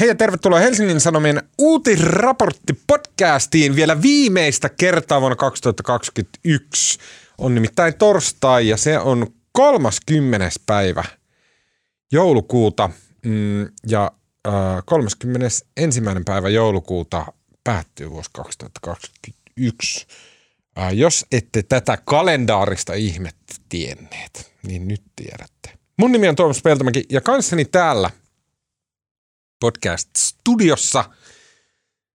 Hei ja tervetuloa Helsingin Sanomien uutisraporttipodcastiin vielä viimeistä kertaa vuonna 2021. On nimittäin torstai ja se on 30. päivä joulukuuta ja 31. päivä joulukuuta päättyy vuosi 2021. Jos ette tätä kalendaarista ihmettä tienneet, niin nyt tiedätte. Mun nimi on Tuomas Peltomäki ja kanssani täällä podcast-studiossa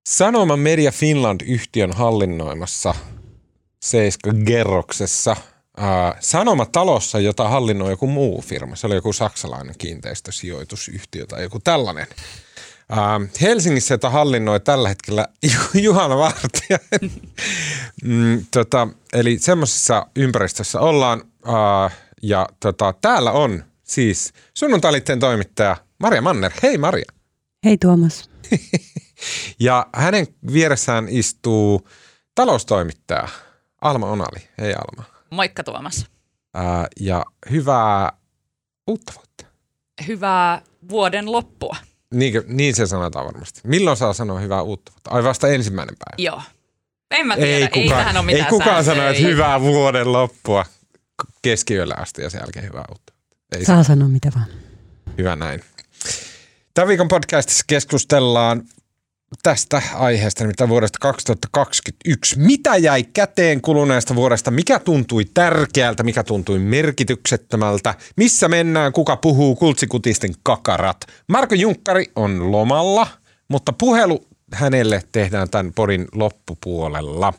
Sanoma Media Finland-yhtiön hallinnoimassa seiskakerroksessa Sanoma-talossa, jota hallinnoi joku muu firma. Se oli joku saksalainen kiinteistösijoitusyhtiö tai joku tällainen. Helsingissä, jota hallinnoi tällä hetkellä Juhana Vartiainen. Eli semmoisessa ympäristössä ollaan ja täällä on siis sunnuntailitteen toimittaja Maria Manner. Hei Maria. Hei Tuomas. Ja hänen vieressään istuu taloustoimittaja Alma Onali. Hei Alma. Moikka Tuomas. Ja hyvää uutta vuotta. Hyvää vuoden loppua. Niin se sanotaan varmasti. Milloin saa sanoa hyvää uutta vuotta? Ai vasta ensimmäinen päivä. Joo. En mä tiedä. Ei tähän ole mitään. Ei kukaan sano, että hyvää vuoden loppua keskiyöllä asti ja sen jälkeen hyvää uutta vuotta. Saa sanoa mitä vaan. Hyvä näin. Tämän viikon podcastissa keskustellaan tästä aiheesta, nimittäin vuodesta 2021. Mitä jäi käteen kuluneesta vuodesta? Mikä tuntui tärkeältä? Mikä tuntui merkityksettömältä? Missä mennään? Kuka puhuu? Kultsikutisten kakarat. Marko Junkkari on lomalla, mutta puhelu hänelle tehdään tämän podin loppupuolella.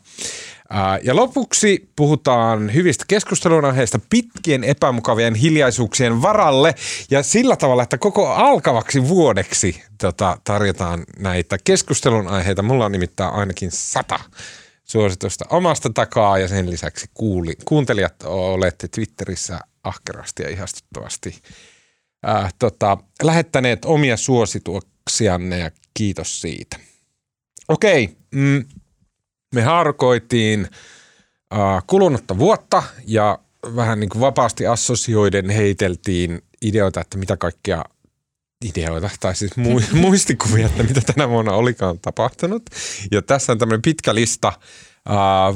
Ja lopuksi puhutaan hyvistä keskustelunaiheista pitkien epämukavien hiljaisuuksien varalle ja sillä tavalla, että koko alkavaksi vuodeksi tarjotaan näitä keskustelunaiheita. Mulla on nimittäin ainakin 100 suositusta omasta takaa ja sen lisäksi kuuntelijat olette Twitterissä ahkerasti ja ihastuttavasti lähettäneet omia suosituksianne ja kiitos siitä. Okei. Me harkoitiin kulunutta vuotta ja vähän niin kuin vapaasti assosioiden heiteltiin ideoita, että mitä kaikkia ideoita tai siis muistikuvia, että mitä tänä vuonna olikaan tapahtunut. Ja tässä on tämmöinen pitkä lista.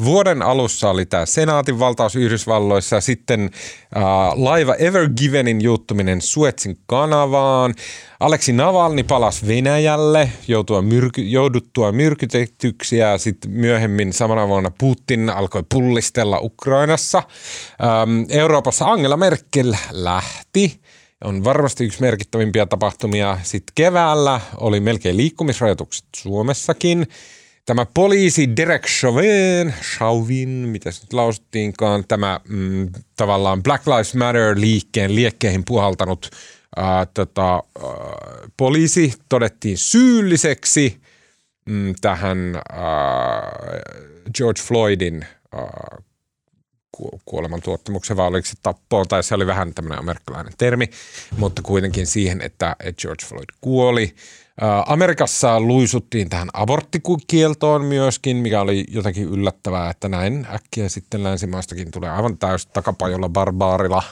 Vuoden alussa oli tämä senaatin valtaus Yhdysvalloissa ja sitten laiva Ever Givenin juuttuminen Suezin kanavaan. Aleksei Navalny palasi Venäjälle jouduttua myrkytetyksi ja sitten myöhemmin samana vuonna Putin alkoi pullistella Ukrainassa. Euroopassa Angela Merkel lähti. On varmasti yksi merkittävimpiä tapahtumia. Sitten keväällä oli melkein liikkumisrajoitukset Suomessakin. Tämä poliisi Derek Chauvin, mitä se nyt lausuttiinkaan, tämä tavallaan Black Lives Matter-liikkeen liekkeihin puhaltanut poliisi todettiin syylliseksi tähän George Floydin kuolemantuottamuksen, vai oliko se tappoon, tai se oli vähän tämmöinen amerikkalainen termi, mutta kuitenkin siihen, että George Floyd kuoli. Amerikassa luisuttiin tähän aborttikieltoon myöskin, mikä oli jotenkin yllättävää, että näin äkkiä sitten länsimaistakin tulee aivan täys takapajolla barbaarilla.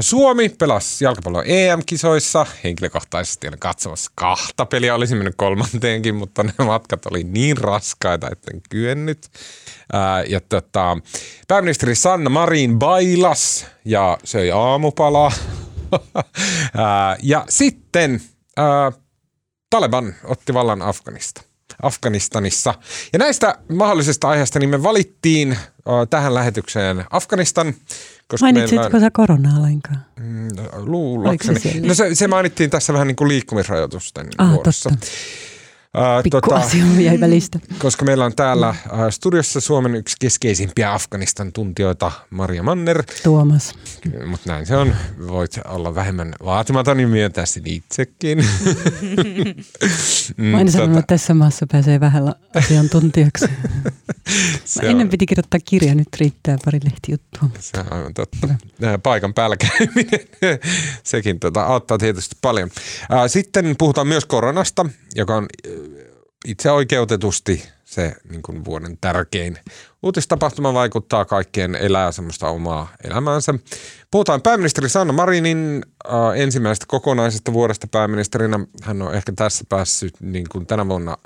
Suomi pelasi jalkapallon EM-kisoissa, henkilökohtaisesti en katsomassa 2 peliä, olisi mennyt 3:nteenkin, mutta ne matkat oli niin raskaita, etten kyennyt. Ja pääministeri Sanna Marin bailas ja söi aamupalaa. Ja sitten Taliban otti vallan Afganistanissa. Ja näistä mahdollisista aiheista niin me valittiin tähän lähetykseen Afganistan. Mainitsitko sä koronaa lainkaan? Luulakseni. No se mainittiin tässä vähän niin kuin liikkumisrajoitusten vuorossa. Pikku asia jäi välistä. Koska meillä on täällä studiossa Suomen yksi keskeisimpiä Afganistan-tuntijoita, Maria Manner. Tuomas. Mutta näin se on. Voit olla vähemmän vaatimaton ja myöntää sen itsekin. Mä en sanonut, että tässä maassa pääsee vähällä asiantuntijaksi. Ennen piti kirjoittaa kirja, nyt riittää pari lehtijuttua. Se on totta. Paikan päällä käyminen, sekin auttaa tietysti paljon. Sitten puhutaan myös koronasta, joka on itse oikeutetusti se niin kuin vuoden tärkein uutistapahtuma vaikuttaa kaikkien elää semmoista omaa elämäänsä. Puhutaan pääministeri Sanna Marinin ensimmäisestä kokonaisesta vuodesta pääministerinä. Hän on ehkä tässä päässyt niin kuin tänä vuonna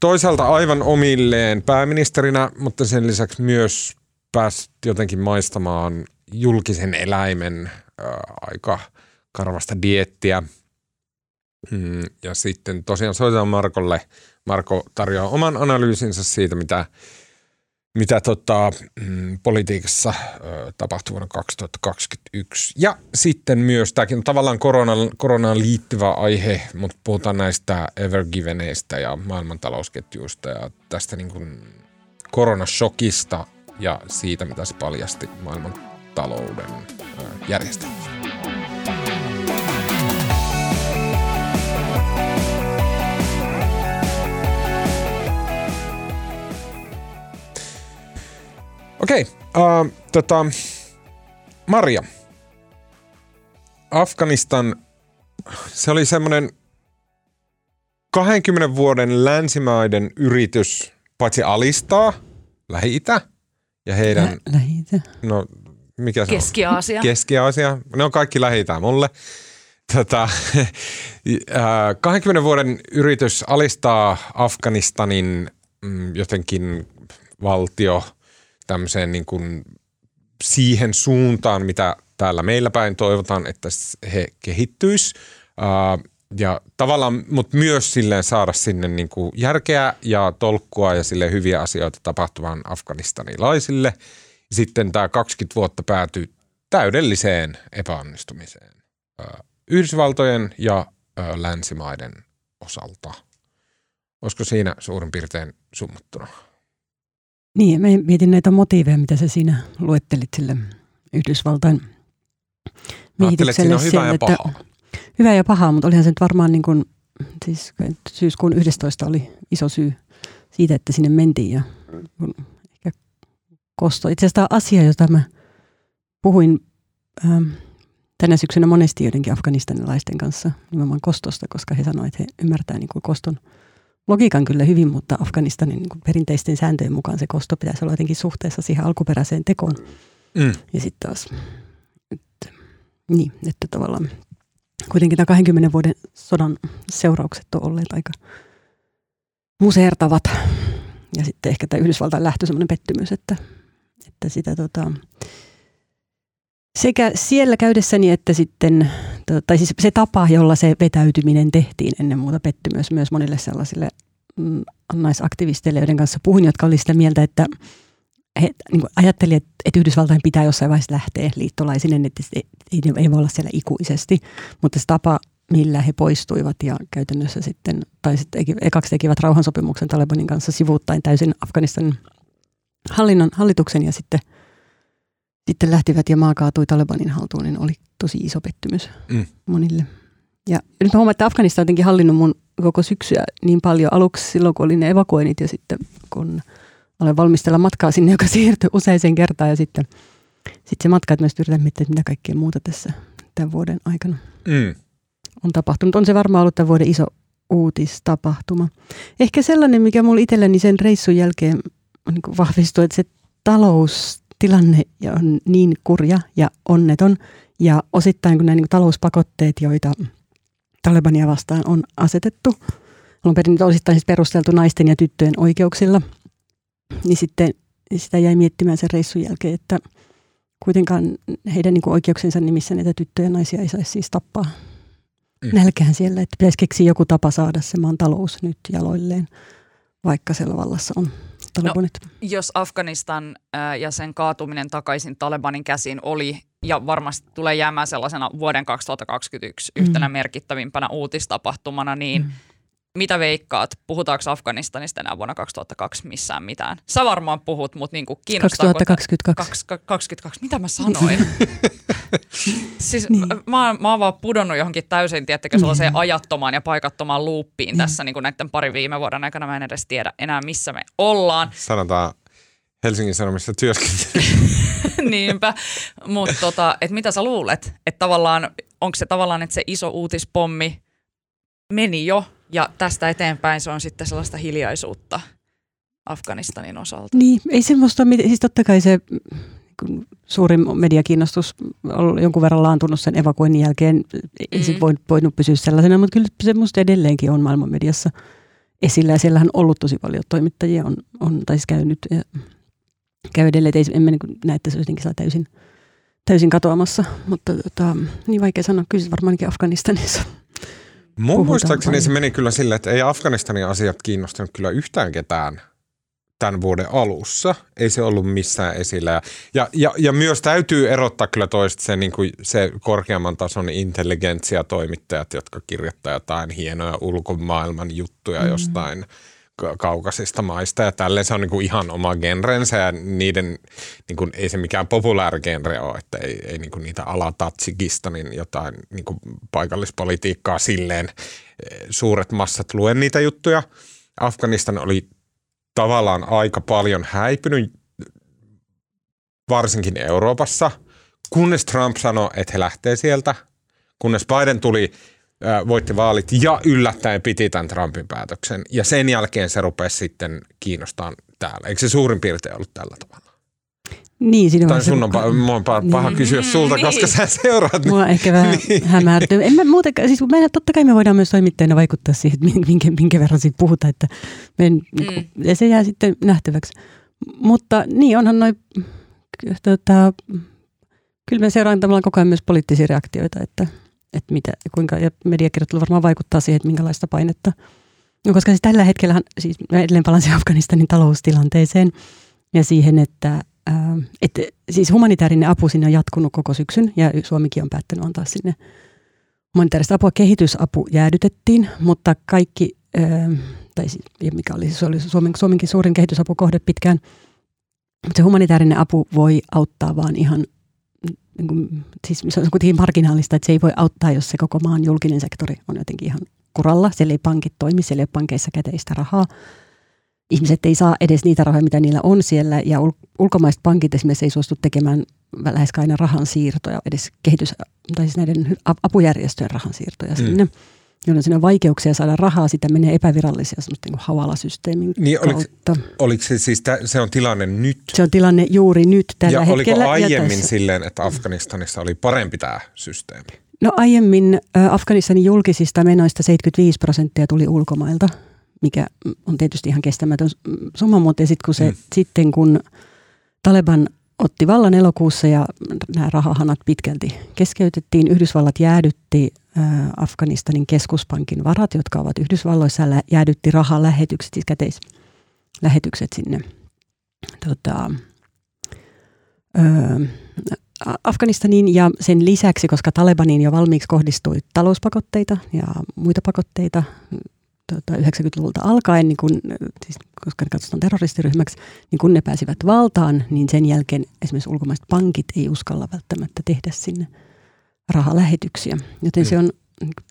toisaalta aivan omilleen pääministerinä, mutta sen lisäksi myös päässyt jotenkin maistamaan julkisen eläimen aika karvasta dieettiä. Ja sitten tosiaan soitetaan Markolle. Marko tarjoaa oman analyysinsä siitä, mitä politiikassa tapahtui vuonna 2021. Ja sitten myös tämäkin on tavallaan koronaan liittyvä aihe, mutta puhutaan näistä Ever Giveneistä ja maailmantalousketjuista ja tästä niin kuin koronashokista ja siitä, mitä se paljasti maailmantalouden järjestelmästä. Okei, Maria, Afganistan, se oli semmoinen 20 vuoden länsimaiden yritys paitsi alistaa Lähi-Itä ja heidän... Lähi-Itä? No, mikä se on? Keski-Aasia. Keski-Aasia, ne on kaikki Lähi-Itä mulle. 20 vuoden yritys alistaa Afganistanin jotenkin valtio... tämmöiseen niin kuin siihen suuntaan, mitä täällä meillä päin toivotaan, että he kehittyisi. Ja tavallaan, mutta myös silleen saada sinne niin kuin järkeä ja tolkkua ja sille hyviä asioita tapahtumaan afganistanilaisille. Sitten tämä 20 vuotta päätyi täydelliseen epäonnistumiseen Yhdysvaltojen ja länsimaiden osalta. Olisiko siinä suurin piirtein summattuna? Niin, mä mietin näitä motiiveja, mitä sä siinä luettelit sille Yhdysvaltain miehitykselle. Siinä on hyvä ja paha. Hyvä ja paha, mutta olihan se nyt varmaan niin kuin, siis syyskuun 11 oli iso syy siitä, että sinne mentiin ja ehkä kosto. Itse asiassa tämä on asia, jota mä puhuin tänä syksynä monesti joidenkin afganistanilaisten kanssa nimenomaan kostosta, koska he sanoivat, että he ymmärtää niin kuin koston logiikan kyllä hyvin, mutta Afganistanin niin kuin perinteisten sääntöjen mukaan se kosto pitäisi olla jotenkin suhteessa siihen alkuperäiseen tekoon. Mm. Ja sitten taas, että tavallaan kuitenkin tämä 20 vuoden sodan seuraukset on olleet aika musertavat. Ja sitten ehkä tämä Yhdysvaltain lähtö sellainen pettymys, että sitä sekä siellä käydessäni että sitten, tai siis se tapa, jolla se vetäytyminen tehtiin ennen muuta pettymys myös monille sellaisille naisaktivisteille, joiden kanssa puhuin, jotka oli sitä mieltä, että he niin ajattelivat, että Yhdysvaltain pitää jossain vaiheessa lähteä liittolaisinen, että ei voi olla siellä ikuisesti, mutta se tapa, millä he poistuivat ja käytännössä sitten, tai sitten ekaksi tekivät rauhansopimuksen Talibanin kanssa sivuuttaen täysin Afganistanin hallituksen ja sitten lähtivät ja maa kaatui Talibanin haltuun, niin oli tosi iso pettymys monille. Ja nyt mä huomaan, että Afganistan on jotenkin hallinnut mun koko syksyä niin paljon aluksi silloin, kun oli ne evakuoinnit ja sitten kun aloin valmistella matkaa sinne, joka siirtyi useaseen kertaan ja sitten se matka, että mä yritän miettiä, mitä kaikkea muuta tässä tämän vuoden aikana on tapahtunut. On se varmaan ollut tämän vuoden iso uutistapahtuma. Ehkä sellainen, mikä mulla itselläni sen reissun jälkeen niin vahvistui, että se taloustilanne on niin kurja ja onneton. Ja osittain kun nämä niin kuin talouspakotteet, joita Talibania vastaan on asetettu, on osittain siis perusteltu naisten ja tyttöjen oikeuksilla, niin sitten sitä jäi miettimään sen reissun jälkeen, että kuitenkaan heidän niin kuin oikeuksensa nimissä näitä tyttöjä ja naisia ei saisi siis tappaa nälkään siellä. Että pitäisi keksiä joku tapa saada se maan talous nyt jaloilleen, vaikka siellä vallassa on. No, jos Afganistan ja sen kaatuminen takaisin Talebanin käsiin oli ja varmasti tulee jäämään sellaisena vuoden 2021 yhtenä merkittävimpänä uutistapahtumana, niin mitä veikkaat? Puhutaanko Afganistanista enää vuonna 2002 missään mitään? Sä varmaan puhut, mutta niin kiinnostaako... 2022. 2022, mitä mä sanoin? Siis niin. mä oon vaan pudonnut johonkin täysin, tiettäkö, sellaiseen ajattomaan ja paikattomaan luuppiin tässä niin kuin näiden pari viime vuoden aikana. Mä en edes tiedä enää, missä me ollaan. Sanotaan Helsingin Sanomissa työskentelyä. Niinpä, mutta mitä sä luulet? Että tavallaan, onko se tavallaan, että se iso uutispommi meni jo? Ja tästä eteenpäin se on sitten sellaista hiljaisuutta Afganistanin osalta. Niin, ei semmoista, siis totta kai se suurin mediakiinnostus on jonkun verran laantunut sen evakuoinnin jälkeen, ei sit voinut pysyä sellaisena, mutta kyllä semmoista edelleenkin on maailman mediassa esillä ja siellähän on ollut tosi paljon toimittajia, on siis käynyt ja käy edelleen, että emme niin näe, että se jotenkin saa täysin katoamassa, mutta niin vaikea sanoa, kyllä varmaankin Afganistanissa. Mun muistaakseni se meni kyllä sille, että ei Afganistanin asiat kiinnostanut kyllä yhtään ketään tämän vuoden alussa. Ei se ollut missään esillä. Ja myös täytyy erottaa kyllä toista se, niin kuin se korkeamman tason intelligentsiatoimittajat, jotka kirjoittaa jotain hienoja ulkomaailman juttuja jostain kaukaisista maista. Ja tälleen se on niin kuin ihan oma genrensä ja niiden, niin kuin, ei se mikään populaari genre ole, että ei niin kuin niitä Ala-Tatsikistanin jotain niin kuin paikallispolitiikkaa silleen suuret massat lue niitä juttuja. Afganistan oli tavallaan aika paljon häipynyt, varsinkin Euroopassa, kunnes Trump sanoi, että he lähtee sieltä, kunnes Biden tuli, voitti vaalit ja yllättäen piti tämän Trumpin päätöksen. Ja sen jälkeen se rupesi sitten kiinnostamaan täällä. Eikö se suurin piirtein ollut tällä tavalla? Niin, siinä tai sun on paha kysyä sulta, koska sä seuraat. Mulla ehkä vähän hämärtyy. En mä muutenkaan, siis totta kai me voidaan myös toimittajina vaikuttaa siihen, minkä verran siitä puhutaan. Että ja se jää sitten nähtäväksi. Mutta niin, onhan noin, kyllä me seuraan tavallaan koko ajan myös poliittisia reaktioita, että mitä, kuinka, ja mediakirjoittelu varmaan vaikuttaa siihen, että minkälaista painetta. No, koska siis tällä hetkellä, siis edelleen palaan se Afganistanin taloustilanteeseen ja siihen, että siis humanitaarinen apu sinne on jatkunut koko syksyn ja Suomikin on päättänyt antaa sinne humanitaarista apua. Kehitysapu jäädytettiin, mutta kaikki, mikä oli Suomenkin suurin kehitysapukohde pitkään, mutta se humanitaarinen apu voi auttaa vaan ihan, niin kuin, siis se on kuitenkin marginaalista, että se ei voi auttaa, jos se koko maan julkinen sektori on jotenkin ihan kuralla. Siellä ei pankit toimi, siellä ei ole pankeissa käteistä rahaa. Ihmiset ei saa edes niitä rahoja, mitä niillä on siellä, ja ulkomaiset pankit esimerkiksi ei suostu tekemään läheskään aina rahansiirtoja, edes siis näiden apujärjestöjen rahansiirtoja sinne, jolloin siinä on vaikeuksia saada rahaa, sitä menee epävirallisia semmoista niin kuin hawala-systeemin kautta. Oliko se siis, se on tilanne nyt? Se on tilanne juuri nyt tällä hetkellä. Oliko aiemmin silleen, että Afganistanissa oli parempi tämä systeemi? No aiemmin Afganistanin julkisista menoista 75% tuli ulkomailta, mikä on tietysti ihan kestämätön summa, mutta sitten kun Taliban otti vallan elokuussa ja nämä rahahanat pitkälti keskeytettiin, Yhdysvallat jäädytti Afganistanin keskuspankin varat, jotka ovat Yhdysvalloissa, jäädytti rahalähetykset, siis käteislähetykset sinne Afganistaniin, ja sen lisäksi, koska Talibaniin jo valmiiksi kohdistui talouspakotteita ja muita pakotteita, 90-luvulta alkaen, niin koska ne katsotaan terroristiryhmäksi, niin kun ne pääsivät valtaan, niin sen jälkeen esimerkiksi ulkomaiset pankit ei uskalla välttämättä tehdä sinne rahalähetyksiä. Joten se on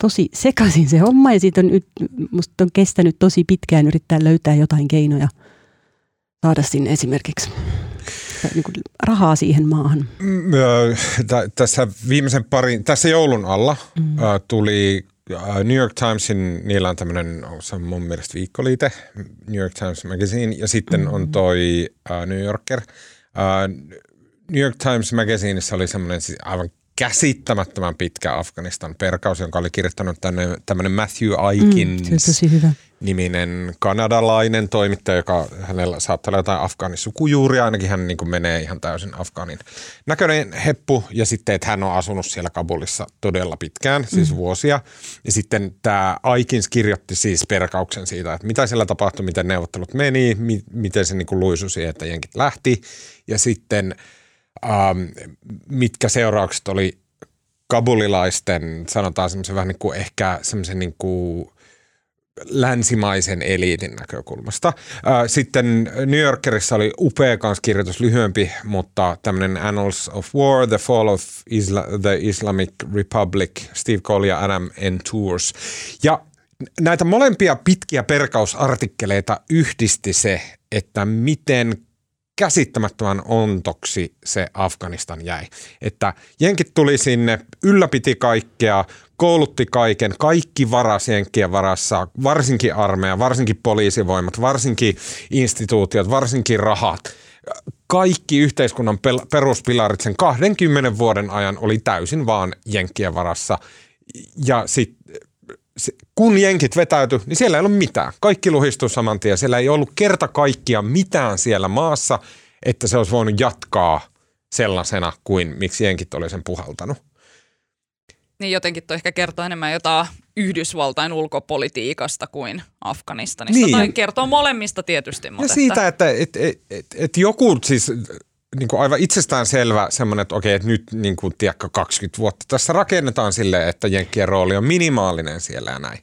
tosi sekaisin se homma, ja siitä on nyt, musta on kestänyt tosi pitkään yrittää löytää jotain keinoja saada sinne esimerkiksi niin rahaa siihen maahan. Tässä joulun alla tuli New York Timesin, niillä on tämmöinen, se on mun mielestä viikkoliite, New York Times Magazine, ja sitten on toi New Yorker. New York Times Magazineissa oli semmoinen siis aivan käsittämättömän pitkä Afganistan perkaus, jonka oli kirjoittanut tämmöinen Matthieu Aikins niminen kanadalainen toimittaja, joka hänellä saattaa olla jotain afgaanisukujuuria, ainakin hän niin kuin menee ihan täysin afgaanin näköinen heppu, ja sitten, että hän on asunut siellä Kabulissa todella pitkään, siis vuosia, ja sitten tämä Aikins kirjoitti siis perkauksen siitä, että mitä siellä tapahtui, miten neuvottelut meni, miten se niin kuin luisui siihen, että jenkit lähti, ja sitten mitkä seuraukset oli kabulilaisten, sanotaan semmoisen vähän niin kuin ehkä semmoisen niin kuin länsimaisen eliitin näkökulmasta. Sitten New Yorkerissa oli upea kanskirjoitus, lyhyempi, mutta tämmöinen Annals of War, The Fall of the Islamic Republic, Steve Coll ja Adam Entous. Ja näitä molempia pitkiä perkausartikkeleita yhdisti se, että miten käsittämättömän ontoksi se Afganistan jäi. Että jenkit tuli sinne, ylläpiti kaikkea, koulutti kaiken, kaikki varasi jenkkien varassa, varsinkin armeija, varsinkin poliisivoimat, varsinkin instituutiot, varsinkin rahat. Kaikki yhteiskunnan peruspilarit sen 20 vuoden ajan oli täysin vaan jenkkien varassa. Ja sitten kun jenkit vetäytyi, niin siellä ei ollut mitään. Kaikki luhistui saman tien. Siellä ei ollut kerta kaikkiaan mitään siellä maassa, että se olisi voinut jatkaa sellaisena kuin miksi jenkit oli sen puhaltanut. Niin jotenkin tuo ehkä kertoo enemmän jotain Yhdysvaltain ulkopolitiikasta kuin Afganistanista. Niin. Tai kertoo molemmista tietysti. Ja siitä, että joku siis niin kuin aivan itsestäänselvä semmoinen, että okei, että nyt niin kuin, tiedätkö, 20 vuotta tässä rakennetaan silleen, että jenkkien rooli on minimaalinen siellä ja näin.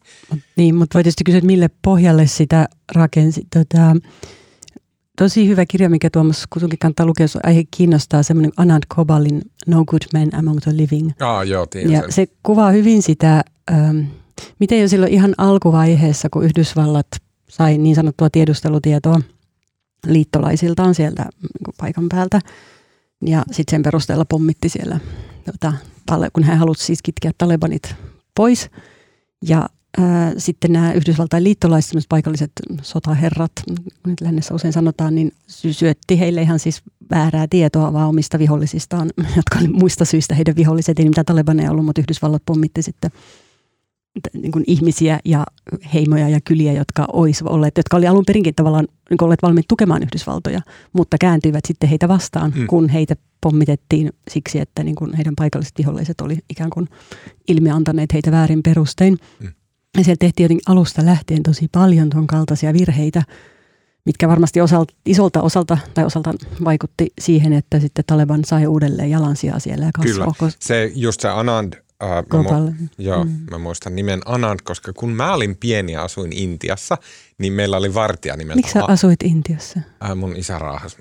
Niin, mutta voi tietysti kysyä, että mille pohjalle sitä rakensi. Tosi hyvä kirja, mikä Tuomas kuitenkin kannattaa lukea, jos aihe kiinnostaa, semmoinen Anand Gopalin No Good Men Among the Living. Joo, tiedän sen. Ja se kuvaa hyvin sitä, miten jo silloin ihan alkuvaiheessa, kun Yhdysvallat sai niin sanottua tiedustelutietoa liittolaisiltaan sieltä paikan päältä, ja sitten sen perusteella pommitti siellä, kun hän halusi siis kitkeä Talibanit pois, ja sitten nämä Yhdysvaltain liittolaiset, paikalliset sotaherrat, kun nyt lännessä usein sanotaan, niin syötti heille ihan siis väärää tietoa vaan omista vihollisistaan, jotka oli muista syistä heidän viholliset, ei mitään Talibaneja ollut, mutta Yhdysvallat pommitti sitten niin kuin ihmisiä ja heimoja ja kyliä, jotka oli alun perinkin tavallaan niin kuin olleet valmiit tukemaan Yhdysvaltoja, mutta kääntyivät sitten heitä vastaan, kun heitä pommitettiin siksi, että niin kuin heidän paikalliset viholliset oli ikään kuin ilmiantaneet heitä väärin perustein. Ja siellä tehtiin jotenkin alusta lähtien tosi paljon tuon kaltaisia virheitä, mitkä varmasti osaltaan vaikutti siihen, että sitten Taliban sai uudelleen jalansijaa siellä ja kasvoi. Kyllä, se just se Anand, mä muistan nimen Anand, koska kun mä olin pieni ja asuin Intiassa, niin meillä oli vartija nimeltä. Miksi sä asuit Intiassa? Mun isä raahasi.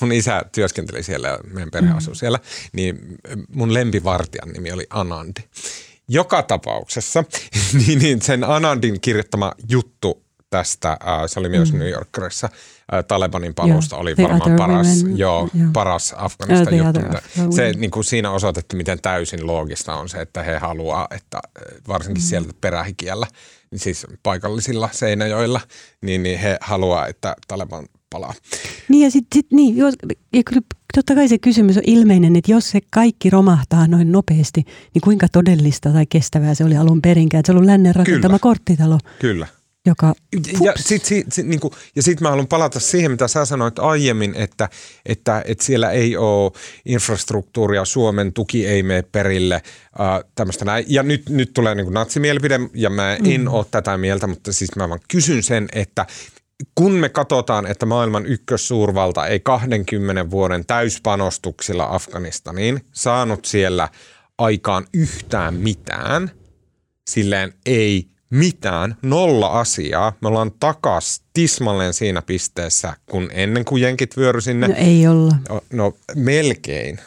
Mun isä työskenteli siellä ja meidän perhe asui siellä, niin mun lempivartijan nimi oli Anand. Joka tapauksessa niin sen Anandin kirjoittama juttu tästä, se oli myös New Yorkerissa, Talibanin palusta oli varmaan paras Afganistan juttu. Se, niin kuin siinä osoitettu, miten täysin loogista on se, että he haluaa, että varsinkin sieltä perähikiällä, siis paikallisilla Seinäjoilla, niin he haluaa, että Taliban palaa. Niin ja sitten totta kai se kysymys on ilmeinen, että jos se kaikki romahtaa noin nopeasti, niin kuinka todellista tai kestävää se oli alun perinkään? Se oli lännen rakentama korttitalo. Kyllä. Joka, ja sitten niin mä haluan palata siihen, mitä sä sanoit aiemmin, että siellä ei ole infrastruktuuria, Suomen tuki ei mene perille, tämmöistä näin. Ja nyt tulee niin kuin natsimielipide, ja mä en ole tätä mieltä, mutta siis mä vaan kysyn sen, että kun me katsotaan, että maailman ykkössuurvalta ei 20 vuoden täyspanostuksilla Afganistaniin saanut siellä aikaan yhtään mitään, silleen ei mitään, nolla asiaa. Me ollaan takas tismalleen siinä pisteessä, kun ennen kuin jenkit vyöry sinne. No ei olla. No melkein.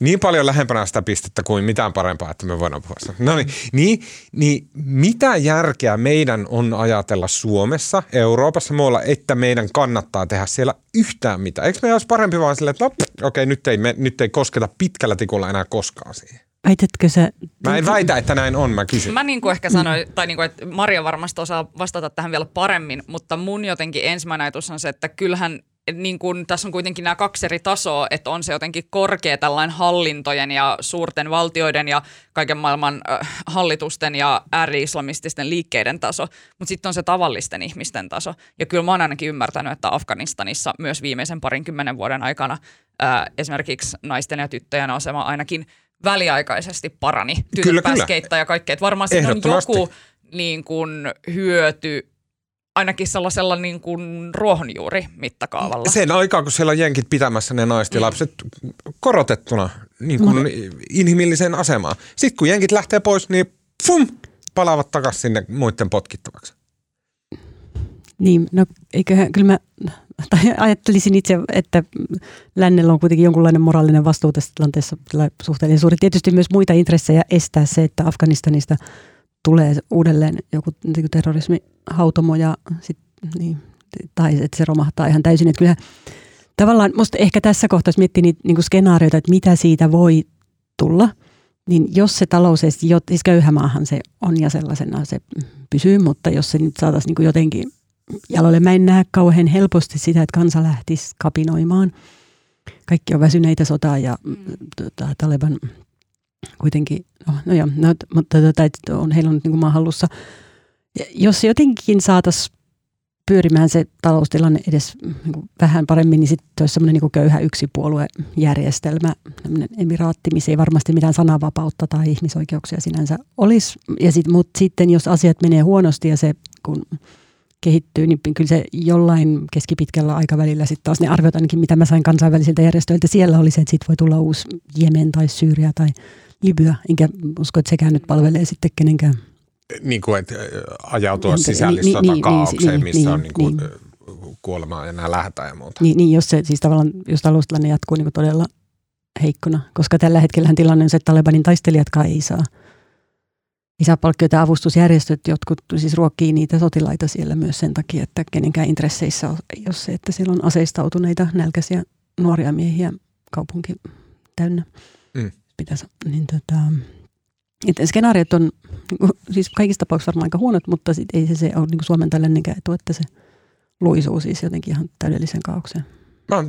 Niin paljon lähempänä sitä pistettä kuin mitään parempaa, että me voidaan puhua. No niin mitä järkeä meidän on ajatella Suomessa, Euroopassa, muualla, että meidän kannattaa tehdä siellä yhtään mitään? Eikö meidän olisi parempi vaan silleen, että nyt ei kosketa pitkällä tikulla enää koskaan siihen? Väitätkö sä? Mä en väitä, että näin on, mä kysyn. Mä niin kuin ehkä sanoin, tai niin kuin, että Maria varmasti osaa vastata tähän vielä paremmin, mutta mun jotenkin ensimmäinen ajatus on se, että kyllähän niin kuin tässä on kuitenkin nämä kaksi eri tasoa, että on se jotenkin korkea tällainen hallintojen ja suurten valtioiden ja kaiken maailman hallitusten ja ääri-islamististen liikkeiden taso, mutta sitten on se tavallisten ihmisten taso. Ja kyllä mä oon ainakin ymmärtänyt, että Afganistanissa myös viimeisen 20 vuoden aikana esimerkiksi naisten ja tyttöjen asema ainakin väliaikaisesti parani. Tytöt pääsi keittämään ja kaikkea. Varmaan siinä on joku niin kuin hyöty ainakin sellaisella niin kuin ruohonjuurimittakaavalla. Sen aikaa, kun siellä on jenkit pitämässä ne naiset ja lapset korotettuna niin kuin inhimilliseen asemaan. Sitten kun jenkit lähtee pois, niin palaavat takaisin sinne muiden potkittavaksi. Niin, no eiköhän, kyllä mä ajattelisin itse, että lännellä on kuitenkin jonkunlainen moraalinen vastuu tässä tilanteessa suhteellisen suuri. Tietysti myös muita intressejä estää se, että Afganistanista tulee uudelleen joku terrorismihautomo ja sit, niin, tai että se romahtaa ihan täysin. Että kyllähän tavallaan musta ehkä tässä kohtaa miettii niitä niin kuin skenaarioita, että mitä siitä voi tulla, niin jos se talous ei, siis köyhämaahan se on ja sellaisena se pysyy, mutta jos se nyt saataisiin niin kuin jotenkin jaloille, mä en näe kauhean helposti sitä, että kansa lähtisi kapinoimaan. Kaikki on väsyneitä sotaan ja Taliban kuitenkin, heillä on nyt niin kuin maan hallussa. Jos jotenkin saataisiin pyörimään se taloustilanne edes niin kuin vähän paremmin, niin sitten olisi semmoinen niin kuin köyhä yksipuoluejärjestelmä, emiraatti, missä ei varmasti mitään sananvapautta tai ihmisoikeuksia sinänsä olisi. Mutta sitten jos asiat menee huonosti ja se kun kehittyy, niin kyllä se jollain keskipitkällä aikavälillä sitten taas ne arviot ainakin, mitä mä sain kansainvälisiltä järjestöiltä, siellä oli se, että siitä voi tulla uusi Jemen tai Syyria tai Libya, enkä usko, että sekään nyt palvelee sitten kenenkään. Niin kuin, että ajautua sisällissotakaaokseen, missä on kuolemaa enää lähdetään ja muuta. Niin, jos se siis tavallaan, jos taloustilanne jatkuu niin todella heikkona, koska tällä hetkellähän tilanne on se, että Talebanin taistelijatkaan ei saa palkkioita, avustusjärjestöt, jotkut siis ruokkii niitä sotilaita siellä myös sen takia, että kenenkään intresseissä on, jos se, että siellä on aseistautuneita, nälkäisiä nuoria miehiä, kaupunki täynnä. Että skenaariot on siis kaikissa tapauksissa varmaan aika huonot, mutta ei se ole niin Suomen tällainenkään etu, että se luisuu siis jotenkin ihan täydellisen kaaukseen.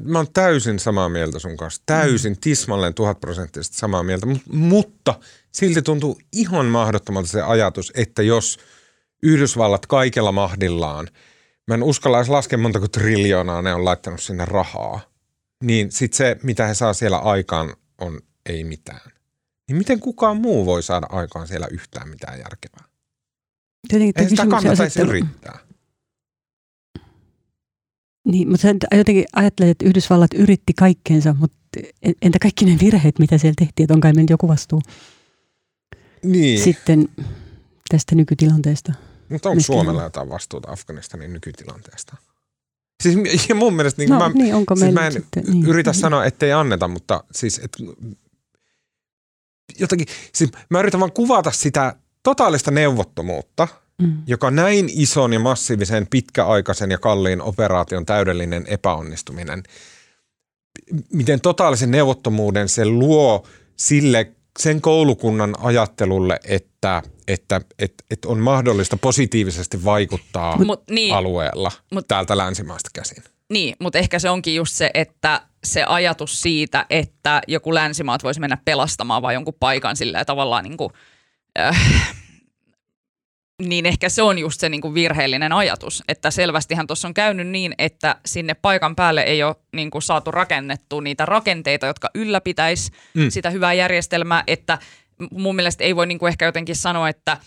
Mä oon täysin samaa mieltä sun kanssa. Täysin tismalleen 1000% samaa mieltä, mutta silti tuntuu ihan mahdottomalta se ajatus, että jos Yhdysvallat kaikella mahdillaan, mä en uskalla edes laskea montako triljoonaa ne on laittanut sinne rahaa, niin sit se, mitä he saa siellä aikaan, on ei mitään. Niin miten kukaan muu voi saada aikaan siellä yhtään mitään järkevää? Ei sitä kannattaisi yrittää. Niin, mutta jotenkin ajattelet, että Yhdysvallat yritti kaikkeensa, mutta entä kaikki ne virheet, mitä siellä tehtiin, että on kai mennyt joku vastuu niin sitten tästä nykytilanteesta? Mutta onko Suomella jotain vastuuta Afganistanin nykytilanteesta? Siis mun mielestä, mä en yritä sanoa, ettei anneta, mutta siis jotenkin, siis mä yritän vaan kuvata sitä totaalista neuvottomuutta, joka näin ison ja massiivisen, pitkäaikaisen ja kalliin operaation täydellinen epäonnistuminen. Miten totaalisen neuvottomuuden se luo sille, sen koulukunnan ajattelulle, että on mahdollista positiivisesti vaikuttaa alueella täältä länsimaista käsin. Niin, mutta ehkä se onkin just se, että se ajatus siitä, että joku länsimaat voisi mennä pelastamaan vaan jonkun paikan silleen tavallaan niin kuin, niin ehkä se on just se niin kuin virheellinen ajatus, että selvästihän tuossa on käynyt niin, että sinne paikan päälle ei ole niin kuin saatu rakennettua niitä rakenteita, jotka ylläpitäisi sitä hyvää järjestelmää, että mun mielestä ei voi niin kuin ehkä jotenkin sanoa, että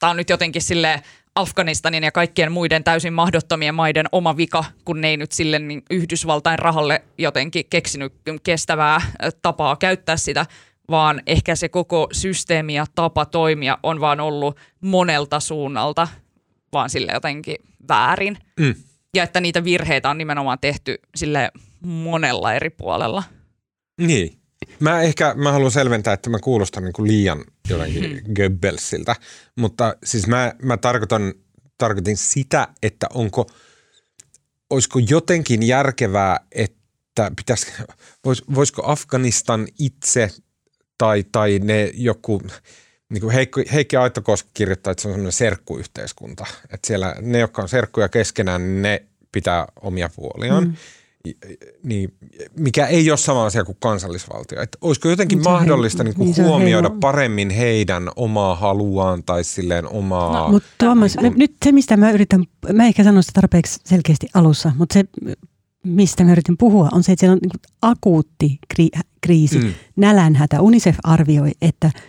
tämä on nyt jotenkin silleen Afganistanin ja kaikkien muiden täysin mahdottomien maiden oma vika, kun ne ei nyt sille niin Yhdysvaltain rahalle jotenkin keksinyt kestävää tapaa käyttää sitä, vaan ehkä se koko systeemi ja tapa toimia on vaan ollut monelta suunnalta, vaan sille jotenkin väärin. Ja että niitä virheitä on nimenomaan tehty sille monella eri puolella. Niin. Mä haluan selventää, että mä kuulostan niin kuin liian jotenkin Goebbelsiltä, mutta siis mä tarkoitin sitä, että olisiko jotenkin järkevää, että voisiko Afganistan itse tai ne joku, niin kuin Heikki Aittokoski kirjoittaa, että se on semmoinen serkkuyhteiskunta, että siellä ne, jotka on serkkuja keskenään, ne pitää omia puoliaan. Niin, mikä ei ole sama asia kuin kansallisvaltio. Että olisiko jotenkin mahdollista huomioida paremmin heidän omaa haluaan tai silleen omaa... No, mutta Tuomas, nyt se mistä mä yritän, mä ehkä sanon sitä tarpeeksi selkeästi alussa, mutta se mistä mä yritin puhua on se, että siellä on niin kuin akuutti kriisi, nälänhätä. UNICEF arvioi, että 1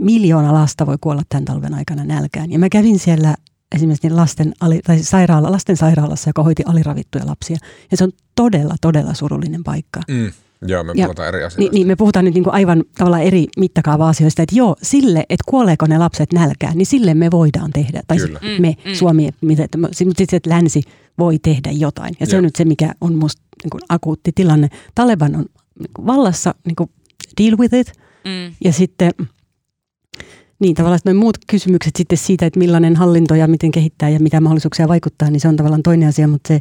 miljoonaa lasta voi kuolla tämän talven aikana nälkään. Ja mä kävin siellä esimerkiksi lastensairaalassa, joka hoiti aliravittuja lapsia. Ja se on todella, todella surullinen paikka. Joo, me puhutaan eri asioista. Niin, me puhutaan nyt niin kuin aivan tavallaan eri mittakaava-asioista. Että joo, sille, että kuoleeko ne lapset nälkään, niin sille me voidaan tehdä. Tai Suomi, mutta sitten länsi voi tehdä jotain. Ja se on nyt se, mikä on musta niin kuin akuutti tilanne. Taliban on niin kuin vallassa, niin kuin deal with it. Ja sitten... Niin, tavallaan noin muut kysymykset sitten siitä, että millainen hallinto ja miten kehittää ja mitä mahdollisuuksia vaikuttaa, niin se on tavallaan toinen asia, mutta se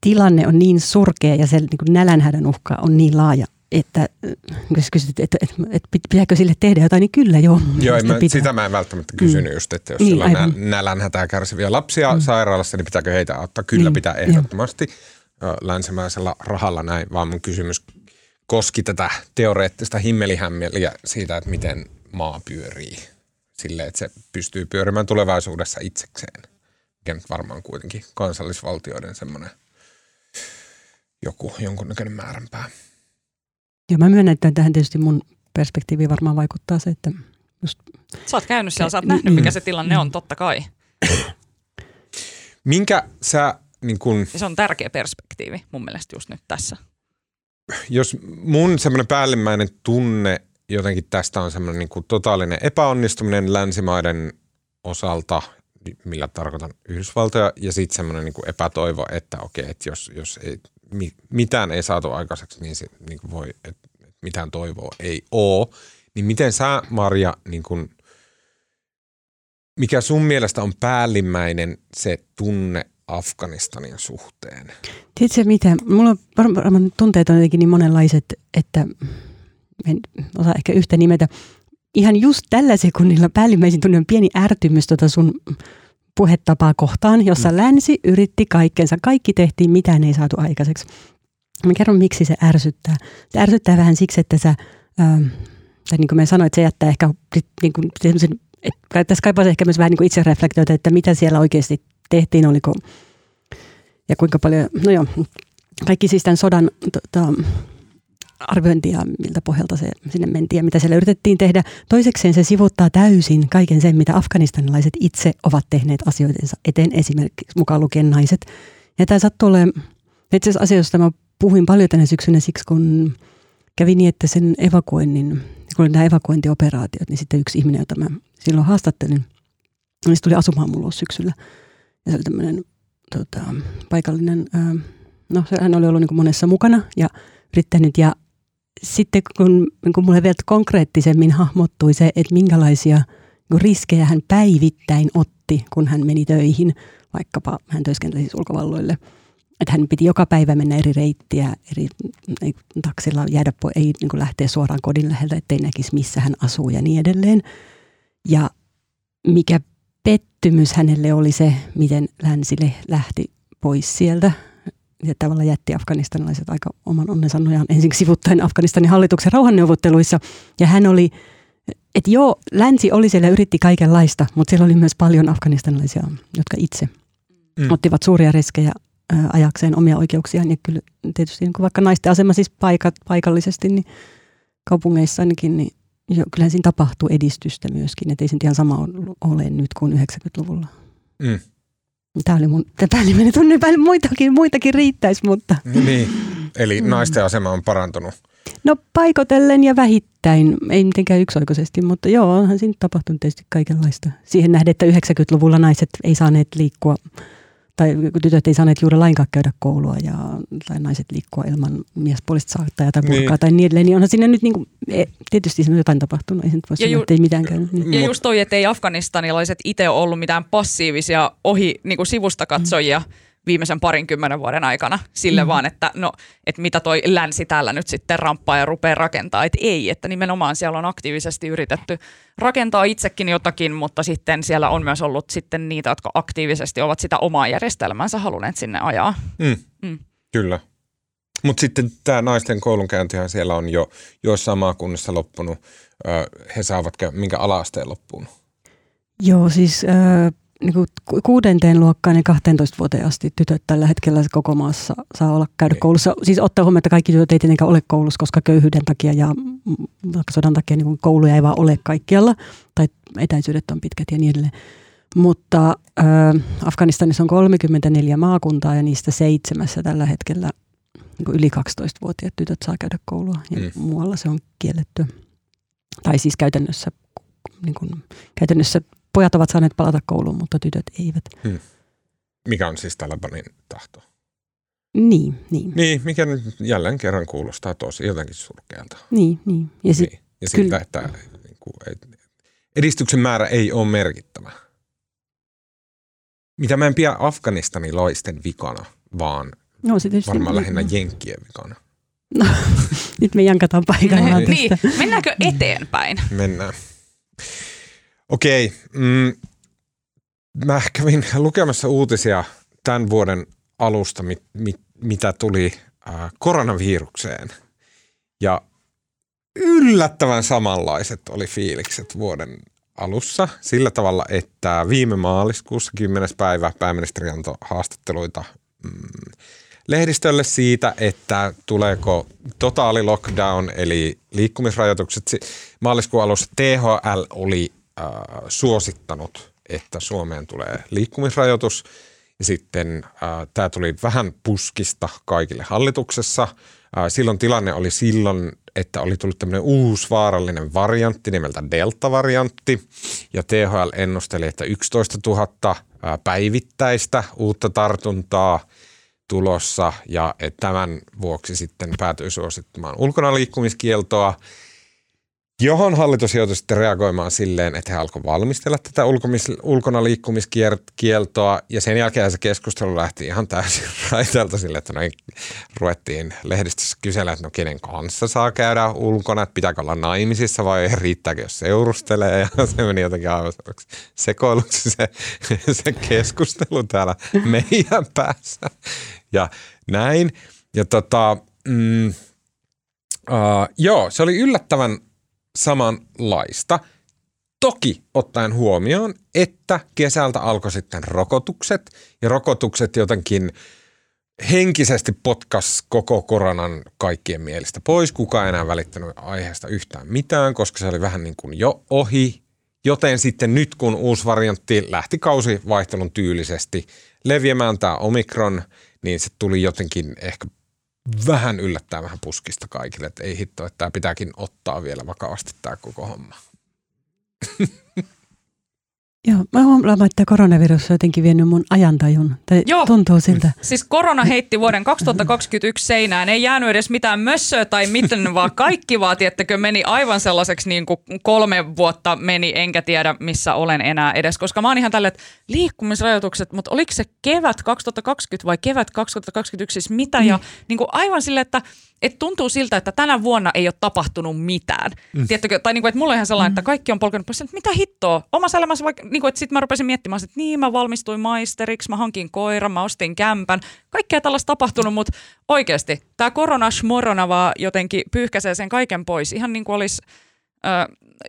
tilanne on niin surkea ja se niin kuin nälänhädän uhka on niin laaja, että kun sä kysyt, että pitääkö sille tehdä jotain, niin kyllä joo. Joo, sitä mä en välttämättä kysynyt just, että jos siellä on nälänhätää kärsiviä lapsia sairaalassa, niin pitääkö heitä auttaa? Kyllä pitää ehdottomasti länsimäisellä rahalla näin, vaan mun kysymys koski tätä teoreettista himmelihämmeliä siitä, että miten maa pyörii silleen, että se pystyy pyörimään tulevaisuudessa itsekseen. Ja nyt varmaan kuitenkin kansallisvaltioiden semmoinen jonkunnäköinen määränpää. Joo, mä myönnän, että tähän tietysti mun perspektiivi varmaan vaikuttaa se, että just... Sä oot käynyt siellä, sä oot nähnyt, mikä se tilanne on, totta kai. Minkä sä niin kun... Se on tärkeä perspektiivi mun mielestä just nyt tässä. Jos mun semmoinen päällimmäinen tunne jotenkin tästä on semmoinen niin kuin totaalinen epäonnistuminen länsimaiden osalta, millä tarkoitan Yhdysvaltoja, ja sitten semmoinen niin kuin epätoivo, että okei, että jos ei, mitään ei saatu aikaiseksi, niin se niin kuin voi, että mitään toivoa ei ole. Niin miten sä, Maria, niin kuin, mikä sun mielestä on päällimmäinen se tunne Afganistanin suhteen? Tiedätkö mitä? Mulla on varmaan tunteet on jotenkin niin monenlaiset, että... en osaa ehkä yhtä nimetä. Ihan just tällä sekunnilla päällimmäisin tunne on pieni ärtymys sun puhetapaa kohtaan, jossa länsi yritti kaikkensa. Kaikki tehtiin, mitään ei saatu aikaiseksi. Mä kerron, miksi se ärsyttää. Se ärsyttää vähän siksi, että sä, tai niin kuin mä sanoin, että se jättää ehkä, niin kuin, että tässä kaipaisi ehkä myös vähän niin kuin itse reflektoida, että mitä siellä oikeasti tehtiin, oliko, ja kuinka paljon, no joo, kaikki siis tämän sodan... arviointia, miltä pohjalta se sinne mentiin ja mitä siellä yritettiin tehdä. Toisekseen se sivuuttaa täysin kaiken sen, mitä afganistanilaiset itse ovat tehneet asioidensa eteen, esimerkiksi mukaan lukien naiset. Ja tämä sattuu olemaan, itse asiassa asia, josta mä puhuin paljon tänä syksynä siksi, kun kävi niin, että sen evakuoinnin, kun oli nämä evakuointioperaatiot, niin sitten yksi ihminen, jota mä silloin haastattelin, niin se tuli asumaan mulla syksyllä. Ja se oli tämmöinen paikallinen, no hän oli ollut niin kuin monessa mukana ja yrittänyt ja sitten kun mulle vielä konkreettisemmin hahmottui se, että minkälaisia riskejä hän päivittäin otti, kun hän meni töihin, vaikkapa hän työskenteli siis ulkovalloille, että hän piti joka päivä mennä eri reittiä, eri taksilla jäädä pois, ei niin kuin lähteä suoraan kodin läheltä, ettei näkisi missä hän asuu ja niin edelleen. Ja mikä pettymys hänelle oli se, miten länsille lähti pois sieltä. Ja tavallaan jätti afganistanilaiset aika oman onnensa nojaan ensin sivuttaen Afganistanin hallituksen rauhanneuvotteluissa. Ja hän oli, että joo, länsi oli siellä, yritti kaikenlaista, mutta siellä oli myös paljon afganistanilaisia, jotka itse ottivat suuria riskejä ajakseen omia oikeuksiaan. Ja kyllä tietysti niin kuin vaikka naisten asema siis paikallisesti, niin kaupungeissa ainakin, niin kyllähän siinä tapahtuu edistystä myöskin. Että ei se ihan sama ole nyt kuin 90-luvulla. Mm. Tämä oli mun päällimmäinen tunne, muitakin riittäisi, mutta... Niin, eli naisten asema on parantunut. No paikotellen ja vähittäin, ei mitenkään yksioikoisesti, mutta joo, onhan siinä tapahtunut tietysti kaikenlaista. Siihen nähden, että 90-luvulla naiset ei saaneet liikkua, tai tytöt ei saaneet juuri lainkaan käydä koulua, ja, tai naiset liikkua ilman miespuolista saattajaa tai purkaa niin. Tai niin edelleen, niin onhan siinä nyt niinku, tietysti jotain tapahtunut, ei se nyt voi sanoa, ettei mitään käynyt. Niin. Ja just toi, ettei afganistanilaiset itse ole ollut mitään passiivisia niinku sivusta katsojia viimeisen 20 vuoden aikana sille vaan, että no, et mitä toi länsi täällä nyt sitten ramppaa ja rupeaa rakentaa, että ei, että nimenomaan siellä on aktiivisesti yritetty rakentaa itsekin jotakin, mutta sitten siellä on myös ollut sitten niitä, jotka aktiivisesti ovat sitä omaa järjestelmäänsä halunneet sinne ajaa. Kyllä. Mutta sitten tämä naisten koulunkäyntihän siellä on jo joissain maakunnissa loppunut. He saavat minkä ala-asteen loppuun? Joo, siis... Niin 6. luokkaan ja 12 vuoteen asti tytöt tällä hetkellä koko maassa saa olla käydä koulussa. Siis ottaa huomioon, että kaikki tytöt ei tietenkään ole koulussa, koska köyhyyden takia ja sodan takia niin kouluja ei vaan ole kaikkialla. Tai etäisyydet on pitkät ja niin edelleen. Mutta Afganistanissa on 34 maakuntaa ja niistä 7 tällä hetkellä niin yli 12-vuotiaat tytöt saa käydä koulua. Ja muualla se on kielletty. Tai siis käytännössä... Niin kuin, käytännössä pojat ovat saaneet palata kouluun, mutta tytöt eivät. Mikä on siis Talibanin tahto? Niin. Niin, mikä nyt jälleen kerran kuulostaa tosi jotenkin surkealta. Niin. Ja siltä, että niin kuin, edistyksen määrä ei ole merkittävä. Mitä mä en pidä afganistanilaisten vikana, vaan no, varmaan lähinnä jenkkien vikana. No, nyt me jankataan paikalla tästä. Niin, mennäänkö eteenpäin? Mennään. Okei. Mä kävin lukemassa uutisia tämän vuoden alusta, mitä tuli koronavirukseen. Ja yllättävän samanlaiset oli fiilikset vuoden alussa sillä tavalla, että viime maaliskuussa 10. päivä pääministeri antoi haastatteluita lehdistölle siitä, että tuleeko totaali lockdown eli liikkumisrajoitukset. Maaliskuun alussa THL oli suosittanut, että Suomeen tulee liikkumisrajoitus. Ja sitten tämä tuli vähän puskista kaikille hallituksessa. Silloin tilanne oli silloin, että oli tullut tämmöinen uusi vaarallinen variantti nimeltä Delta-variantti. Ja THL ennusteli, että 11 000 päivittäistä uutta tartuntaa tulossa. Ja tämän vuoksi sitten päätyi suosittamaan ulkonaliikkumiskieltoa, johon hallitus joutui sitten reagoimaan silleen, että he alkoivat valmistella tätä ulkonaliikkumiskieltoa. Ja sen jälkeen se keskustelu lähti ihan täysin raiteelta silleen, että ruvettiin lehdistössä kysellä, että no kenen kanssa saa käydä ulkona, että pitääkö olla naimisissa vai riittääkö, jos seurustelee. Ja se meni jotenkin aivan sekoiluksi se keskustelu täällä meidän päässä. Ja näin. Ja joo, se oli yllättävän samanlaista. Toki ottaen huomioon, että kesältä alkoi sitten rokotukset ja rokotukset jotenkin henkisesti potkas koko koronan kaikkien mielestä pois. Kukaan ei enää välittänyt aiheesta yhtään mitään, koska se oli vähän niin kuin jo ohi. Joten sitten nyt kun uusi variantti lähti kausivaihtelun tyylisesti leviämään tämä Omikron, niin se tuli jotenkin ehkä vähän yllättää vähän puskista kaikille, että ei hitto, että tämä pitääkin ottaa vielä vakavasti tämä koko homma. Joo, mä huomaan, että koronavirus on jotenkin vienyt mun ajantajun. Joo. Tuntuu siltä. Siis korona heitti vuoden 2021 seinään. Ei jäänyt edes mitään mössöä tai miten, vaan kaikki vaatii, että meni aivan sellaiseksi niin kuin 3 vuotta meni, enkä tiedä missä olen enää edes. Koska mä oon ihan tällä, että liikkumisrajoitukset, mutta oliko se kevät 2020 vai kevät 2021, siis mitä? Ja niin kuin aivan silleen, että tuntuu siltä, että tänä vuonna ei ole tapahtunut mitään. Tiedättekö, tai niin kuin, että mulla on ihan sellainen, että kaikki on polkenut pois, että mitä hittoa? Omassa elämässä vaikka, niin kuin, että sitten mä rupesin miettimään, että niin, mä valmistuin maisteriksi, mä hankin koiran, mä ostin kämpän. Kaikkea tällaista tapahtunut, mutta oikeasti tämä korona-shmorona vaan jotenkin pyyhkäisee sen kaiken pois. Ihan niin kuin olisi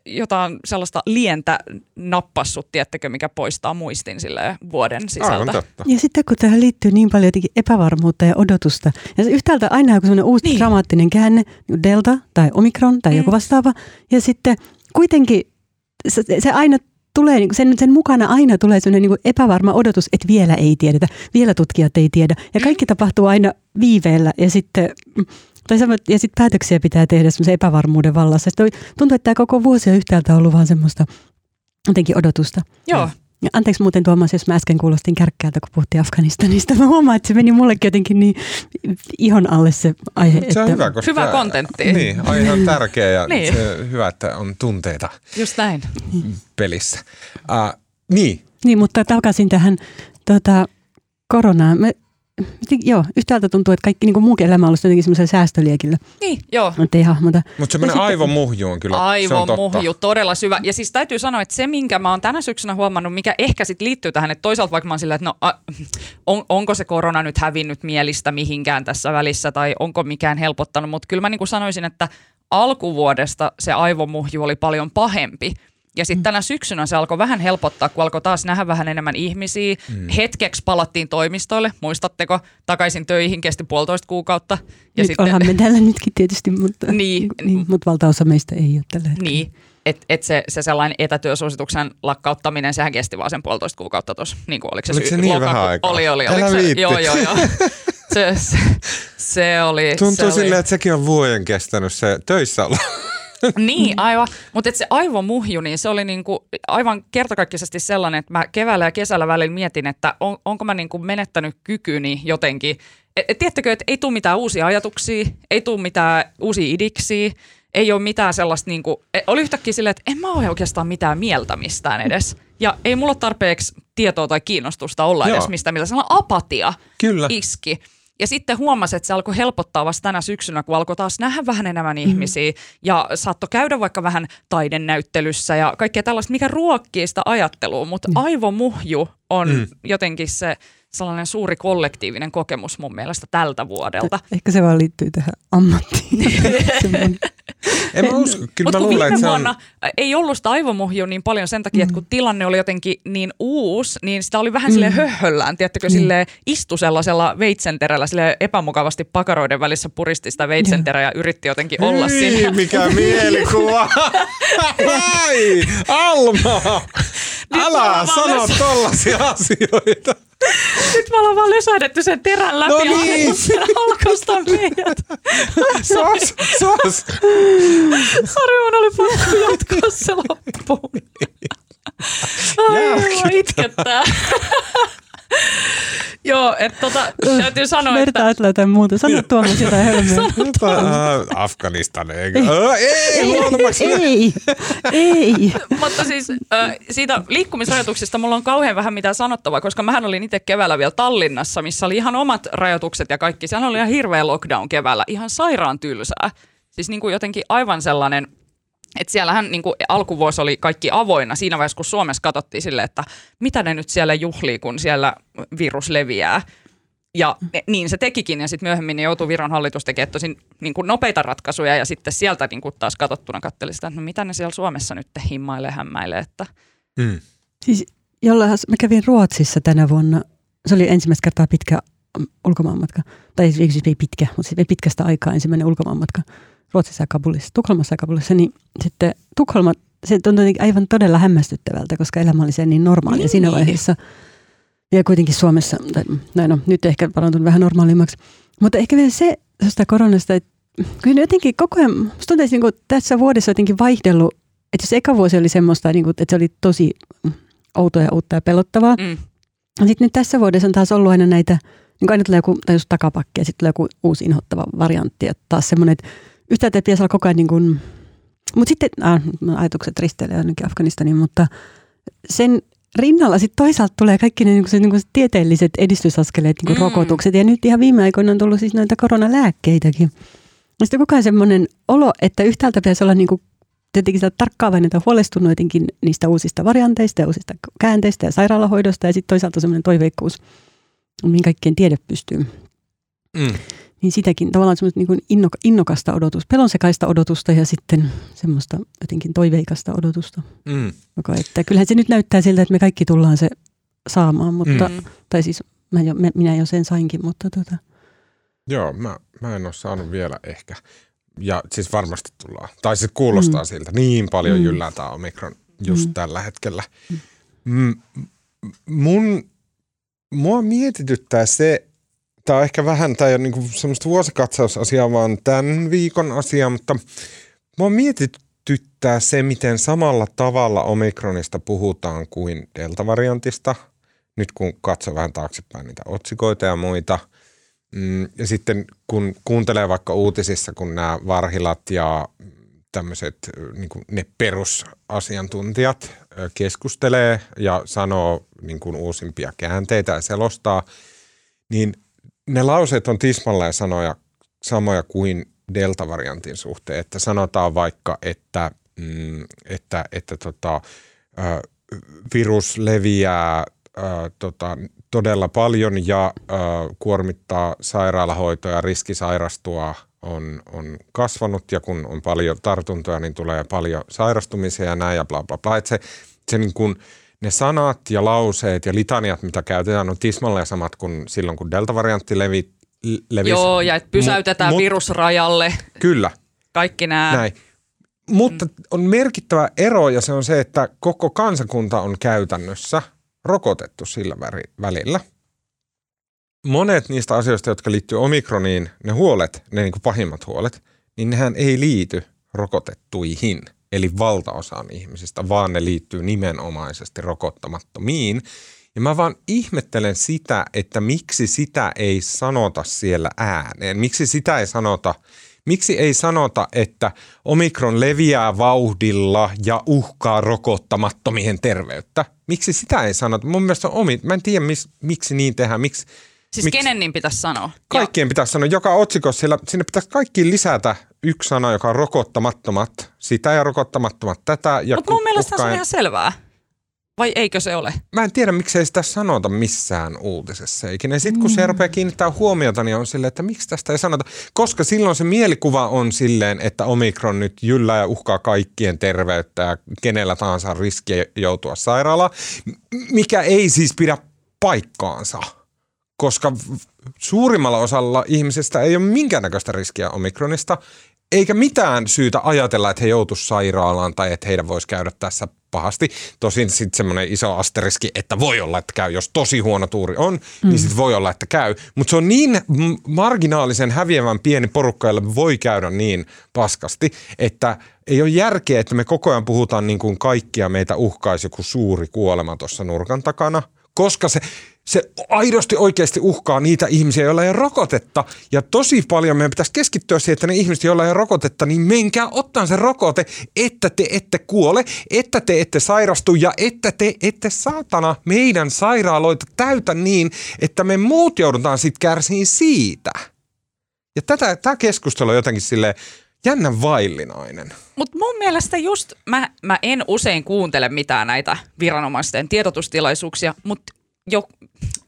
jotain sellaista lientä nappassut, tiedättekö, mikä poistaa muistin sille vuoden sisältä. Ja sitten kun tähän liittyy niin paljon jotenkin epävarmuutta ja odotusta, ja yhtäältä aina joku sellainen uusi dramaattinen käänne, Delta tai Omikron tai joku vastaava, ja sitten kuitenkin se aina tulee, sen mukana aina tulee sellainen niin kuin epävarma odotus, että vielä ei tiedetä, vielä tutkijat ei tiedä, ja kaikki tapahtuu aina viiveellä, ja sitten ja sitten päätöksiä pitää tehdä semmoisen epävarmuuden vallassa. Tuntuu, että tämä koko vuosi on yhtäältä ollut vaan semmoista jotenkin odotusta. Joo. Ja anteeksi muuten Tuomas, jos mä äsken kuulostin kärkkäältä, kun puhuttiin Afganistanista. Mä huomaan, että se meni mullekin jotenkin niin ihon alle se aihe. Se on hyvä, koska hyvä kontentti. Niin, aihe on tärkeä ja niin. Se hyvä, että on tunteita. Just näin. Pelissä. Niin, mutta takaisin tähän koronaan. Joo, yhtäältä tuntuu, että kaikki niin muukin elämä on ollut jotenkin semmoisella säästöliekillä. Niin, joo. Mutta ei hahmota. Mutta se menee aivomuhjuun kyllä. Aivomuhju, todella syvä. Ja siis täytyy sanoa, että se minkä mä oon tänä syksynä huomannut, mikä ehkä sitten liittyy tähän, että toisaalta vaikka mä oon sillä, että no onko se korona nyt hävinnyt mielistä mihinkään tässä välissä tai onko mikään helpottanut. Mutta kyllä mä niin kuin sanoisin, että alkuvuodesta se aivomuhju oli paljon pahempi. Ja sitten tänä syksynä se alkoi vähän helpottaa, kun alkoi taas nähdä vähän enemmän ihmisiä. Hetkeksi palattiin toimistoille, muistatteko? Takaisin töihin kesti 1,5 kuukautta. Ja nyt sitten ollaan me täällä nytkin tietysti, mutta mutta valtaosa meistä ei ole tällä hetkellä. Niin, että se sellainen etätyösuosituksen lakkauttaminen, sehän kesti vaan sen 1,5 kuukautta tuossa. Niin kuin oliko se niin vähän aikaa? Oli. Älä viitti. Joo. Se oli. Tuntuu silleen, että sekin on vuoden kestänyt se töissä olla. Niin, aivan. Mutta se aivomuhju, niin se oli niinku aivan kertakaikkisesti sellainen, että mä keväällä ja kesällä välillä mietin, että onko mä niinku menettänyt kykyni jotenkin. Tiedättekö, että ei tule mitään uusia ajatuksia, ei tule mitään uusia idiksiä, ei ole mitään sellaista, niin kuin, oli yhtäkkiä silleen, että en mä ole oikeastaan mitään mieltä mistään edes. Ja ei mulla tarpeeksi tietoa tai kiinnostusta olla edes mistään mieltä. Sellainen apatia iski. Ja sitten huomasi, että se alkoi helpottaa vasta tänä syksynä, kun alkoi taas nähdä vähän enemmän ihmisiä ja saattoi käydä vaikka vähän taidenäyttelyssä ja kaikkea tällaista, mikä ruokkii sitä ajattelua, mutta aivomuhju on jotenkin se sellainen suuri kollektiivinen kokemus mun mielestä tältä vuodelta. Ehkä se vaan liittyy tähän ammattiin. En mä usko. Kyllä mä luulen, että se on... ei ollut sitä aivomuhjua niin paljon sen takia, että kun tilanne oli jotenkin niin uusi, niin sitä oli vähän silleen höhöllään, tiedättekö, silleen istu sellaisella veitsenterällä, silleen epämukavasti pakaroiden välissä puristi sitä veitsenterää ja yritti jotenkin olla siinä. Mikä mielikuva! Ai, Alma! Älä sano tollaisia asioita! Nyt me ollaan vaan lösähdetty sen terän läpi. No niin. Alkostaa meidät. Sos. Sori, mun oli pakko jatkaa se loppuun. Ai, itkettää. Joo, että täytyy sanoa, että... Mertaa ajatella jotain muuta. Sano Tuomas jotain hölmöä. Afganistan, eikö? Ei. Mutta siis siitä liikkumisrajoituksista mulla on kauhean vähän mitään sanottavaa, koska mähän olin itse keväällä vielä Tallinnassa, missä oli ihan omat rajoitukset ja kaikki. Sehän oli ihan hirveä lockdown keväällä, ihan sairaan tylsää. Siis niin kuin jotenkin aivan sellainen... Että siellähän niin kuin alkuvuosi oli kaikki avoinna siinä vaiheessa, kun Suomessa katsottiin silleen, että mitä ne nyt siellä juhlii, kun siellä virus leviää. Ja niin se tekikin ja sitten myöhemmin ne joutui Viron hallitus tekemään tosin niin kuin nopeita ratkaisuja ja sitten sieltä niin kuin taas katsottuna katseli sitä, että no mitä ne siellä Suomessa nyt himmailee, hämmäilee. Että. Siis jollain, mä kävin Ruotsissa tänä vuonna, se oli ensimmäistä kertaa pitkä ulkomaanmatka, tai siis ei pitkä, mutta siis ei pitkästä aikaa ensimmäinen ulkomaanmatka. Ruotsissa ja Kabulissa, Tukholmassa ja Kabulissa, niin sitten Tukholma, se tuntui aivan todella hämmästyttävältä, koska elämä oli se niin normaalia siinä vaiheessa. Ja kuitenkin Suomessa, nyt ehkä parantunut vähän normaalimmaksi. Mutta ehkä vielä se tuosta koronasta, että kyllä jotenkin koko ajan, musta tuntuu, että niin tässä vuodessa jotenkin vaihdellut, että jos eka vuosi oli semmoista, niin kuin, että se oli tosi outoa ja uutta ja pelottavaa. Sitten nyt tässä vuodessa on taas ollut aina näitä, niin aina tulee joku, tai just takapakki ja sitten tulee joku uusi inhottava variantti ja taas semmoinen, että yhtäältä pitäisi olla koko ajan niin kuin, mutta sitten, ajatukset risteilee ainakin Afganistaniin, mutta sen rinnalla sitten toisaalta tulee kaikki ne niin kuin tieteelliset edistysaskeleet, niin kuin rokotukset, ja nyt ihan viime aikoina on tullut siis näitä koronalääkkeitäkin. Ja sitten koko ajan semmoinen olo, että yhtäältä pitäisi olla niin kuin tietenkin sitä tarkkaavainen tai huolestunut jotenkin niistä uusista varianteista ja uusista käänteistä ja sairaalahoidosta, ja sitten toisaalta semmoinen toiveikkuus, mihin kaikkien tiede pystyy. Niin sitäkin tavallaan semmoista niin kuin innokasta odotusta, pelonsekaista odotusta ja sitten semmoista jotenkin toiveikasta odotusta. Että kyllähän se nyt näyttää siltä, että me kaikki tullaan se saamaan, mutta, tai siis minä jo sen sainkin, mutta . Joo, mä en ole saanut vielä ehkä. Ja siis varmasti tullaan. Tai siis kuulostaa siltä. Niin paljon jyllää tämä Omikron just tällä hetkellä. Mua mietityttää se, tämä on ehkä vähän, tämä ei ole niin kuin semmoista vuosikatsausasiaa, vaan tämän viikon asia, mutta mua mietityttää se, miten samalla tavalla Omikronista puhutaan kuin deltavariantista, nyt kun katsoo vähän taaksepäin niitä otsikoita ja muita. Ja sitten kun kuuntelee vaikka uutisissa, kun nämä varhilat ja tämmöiset niin kuin ne perusasiantuntijat keskustelee ja sanoo niin kuin uusimpia käänteitä ja selostaa, niin ne lauseet on tismalleen samoja kuin deltavariantin suhteen, että sanotaan vaikka, että virus leviää todella paljon ja kuormittaa sairaalahoitoa, riski sairastua on kasvanut ja kun on paljon tartuntoja, niin tulee paljon sairastumisia ja näin ja bla bla bla. Että se niin kuin ne sanat ja lauseet ja litaniat, mitä käytetään, on tismalleen samat kuin silloin, kun deltavariantti levisi. Joo, ja että pysäytetään virusrajalle. Kyllä. Kaikki nämä. Näin. Mutta on merkittävä ero, ja se on se, että koko kansakunta on käytännössä rokotettu sillä välillä. Monet niistä asioista, jotka liittyy Omikroniin, ne huolet, ne niin kuin pahimmat huolet, niin nehän ei liity rokotettuihin. Eli valtaosaan ihmisistä, vaan ne liittyy nimenomaisesti rokottamattomiin. Ja mä vaan ihmettelen sitä, että miksi sitä ei sanota siellä ääneen. Miksi sitä ei sanota Miksi ei sanota, että omikron leviää vauhdilla ja uhkaa rokottamattomien terveyttä? Miksi sitä ei sanota? Mun mielestä mä en tiedä, miksi niin tehdään, miksi. Siis kenen niin pitäisi sanoa? Kaikkien pitäisi sanoa. Joka otsikossa sinne pitäisi kaikkiin lisätä yksi sana, joka on rokottamattomat sitä ja rokottamattomat tätä. Mutta mun mielestä se on ihan selvää. Vai eikö se ole? Mä en tiedä, miksei sitä sanota missään uutisessa ikinä. Sitten kun se rupeaa kiinnittää huomiota, niin on silleen, että miksi tästä ei sanota. Koska silloin se mielikuva on silleen, että omikron nyt jyllää ja uhkaa kaikkien terveyttä ja kenellä tahansa on riski joutua sairaalaan, mikä ei siis pidä paikkaansa. Koska suurimmalla osalla ihmisistä ei ole minkäännäköistä riskiä omikronista, eikä mitään syytä ajatella, että he joutuisivat sairaalaan tai että heidän voisi käydä tässä pahasti. Tosin sitten semmoinen iso asteriski, että voi olla, että käy. Jos tosi huono tuuri on, niin sitten voi olla, että käy. Mutta se on niin marginaalisen häviävän pieni porukka, jolla voi käydä niin paskasti, että ei ole järkeä, että me koko ajan puhutaan niin kuin kaikkia meitä uhkaisi joku suuri kuolema tuossa nurkan takana, koska se aidosti oikeasti uhkaa niitä ihmisiä, joilla ei ole rokotetta. Ja tosi paljon meidän pitäisi keskittyä siihen, että ne ihmiset, joilla ei ole rokotetta, niin menkää ottaa se rokote, että te ette kuole, että te ette sairastu ja että te ette saatana meidän sairaaloita täytä niin, että me muut joudutaan sitten kärsiin siitä. Ja tämä keskustelu on jotenkin silleen jännän vaillinainen. Mutta mun mielestä just, mä en usein kuuntele mitään näitä viranomaisten tiedotustilaisuuksia, mutta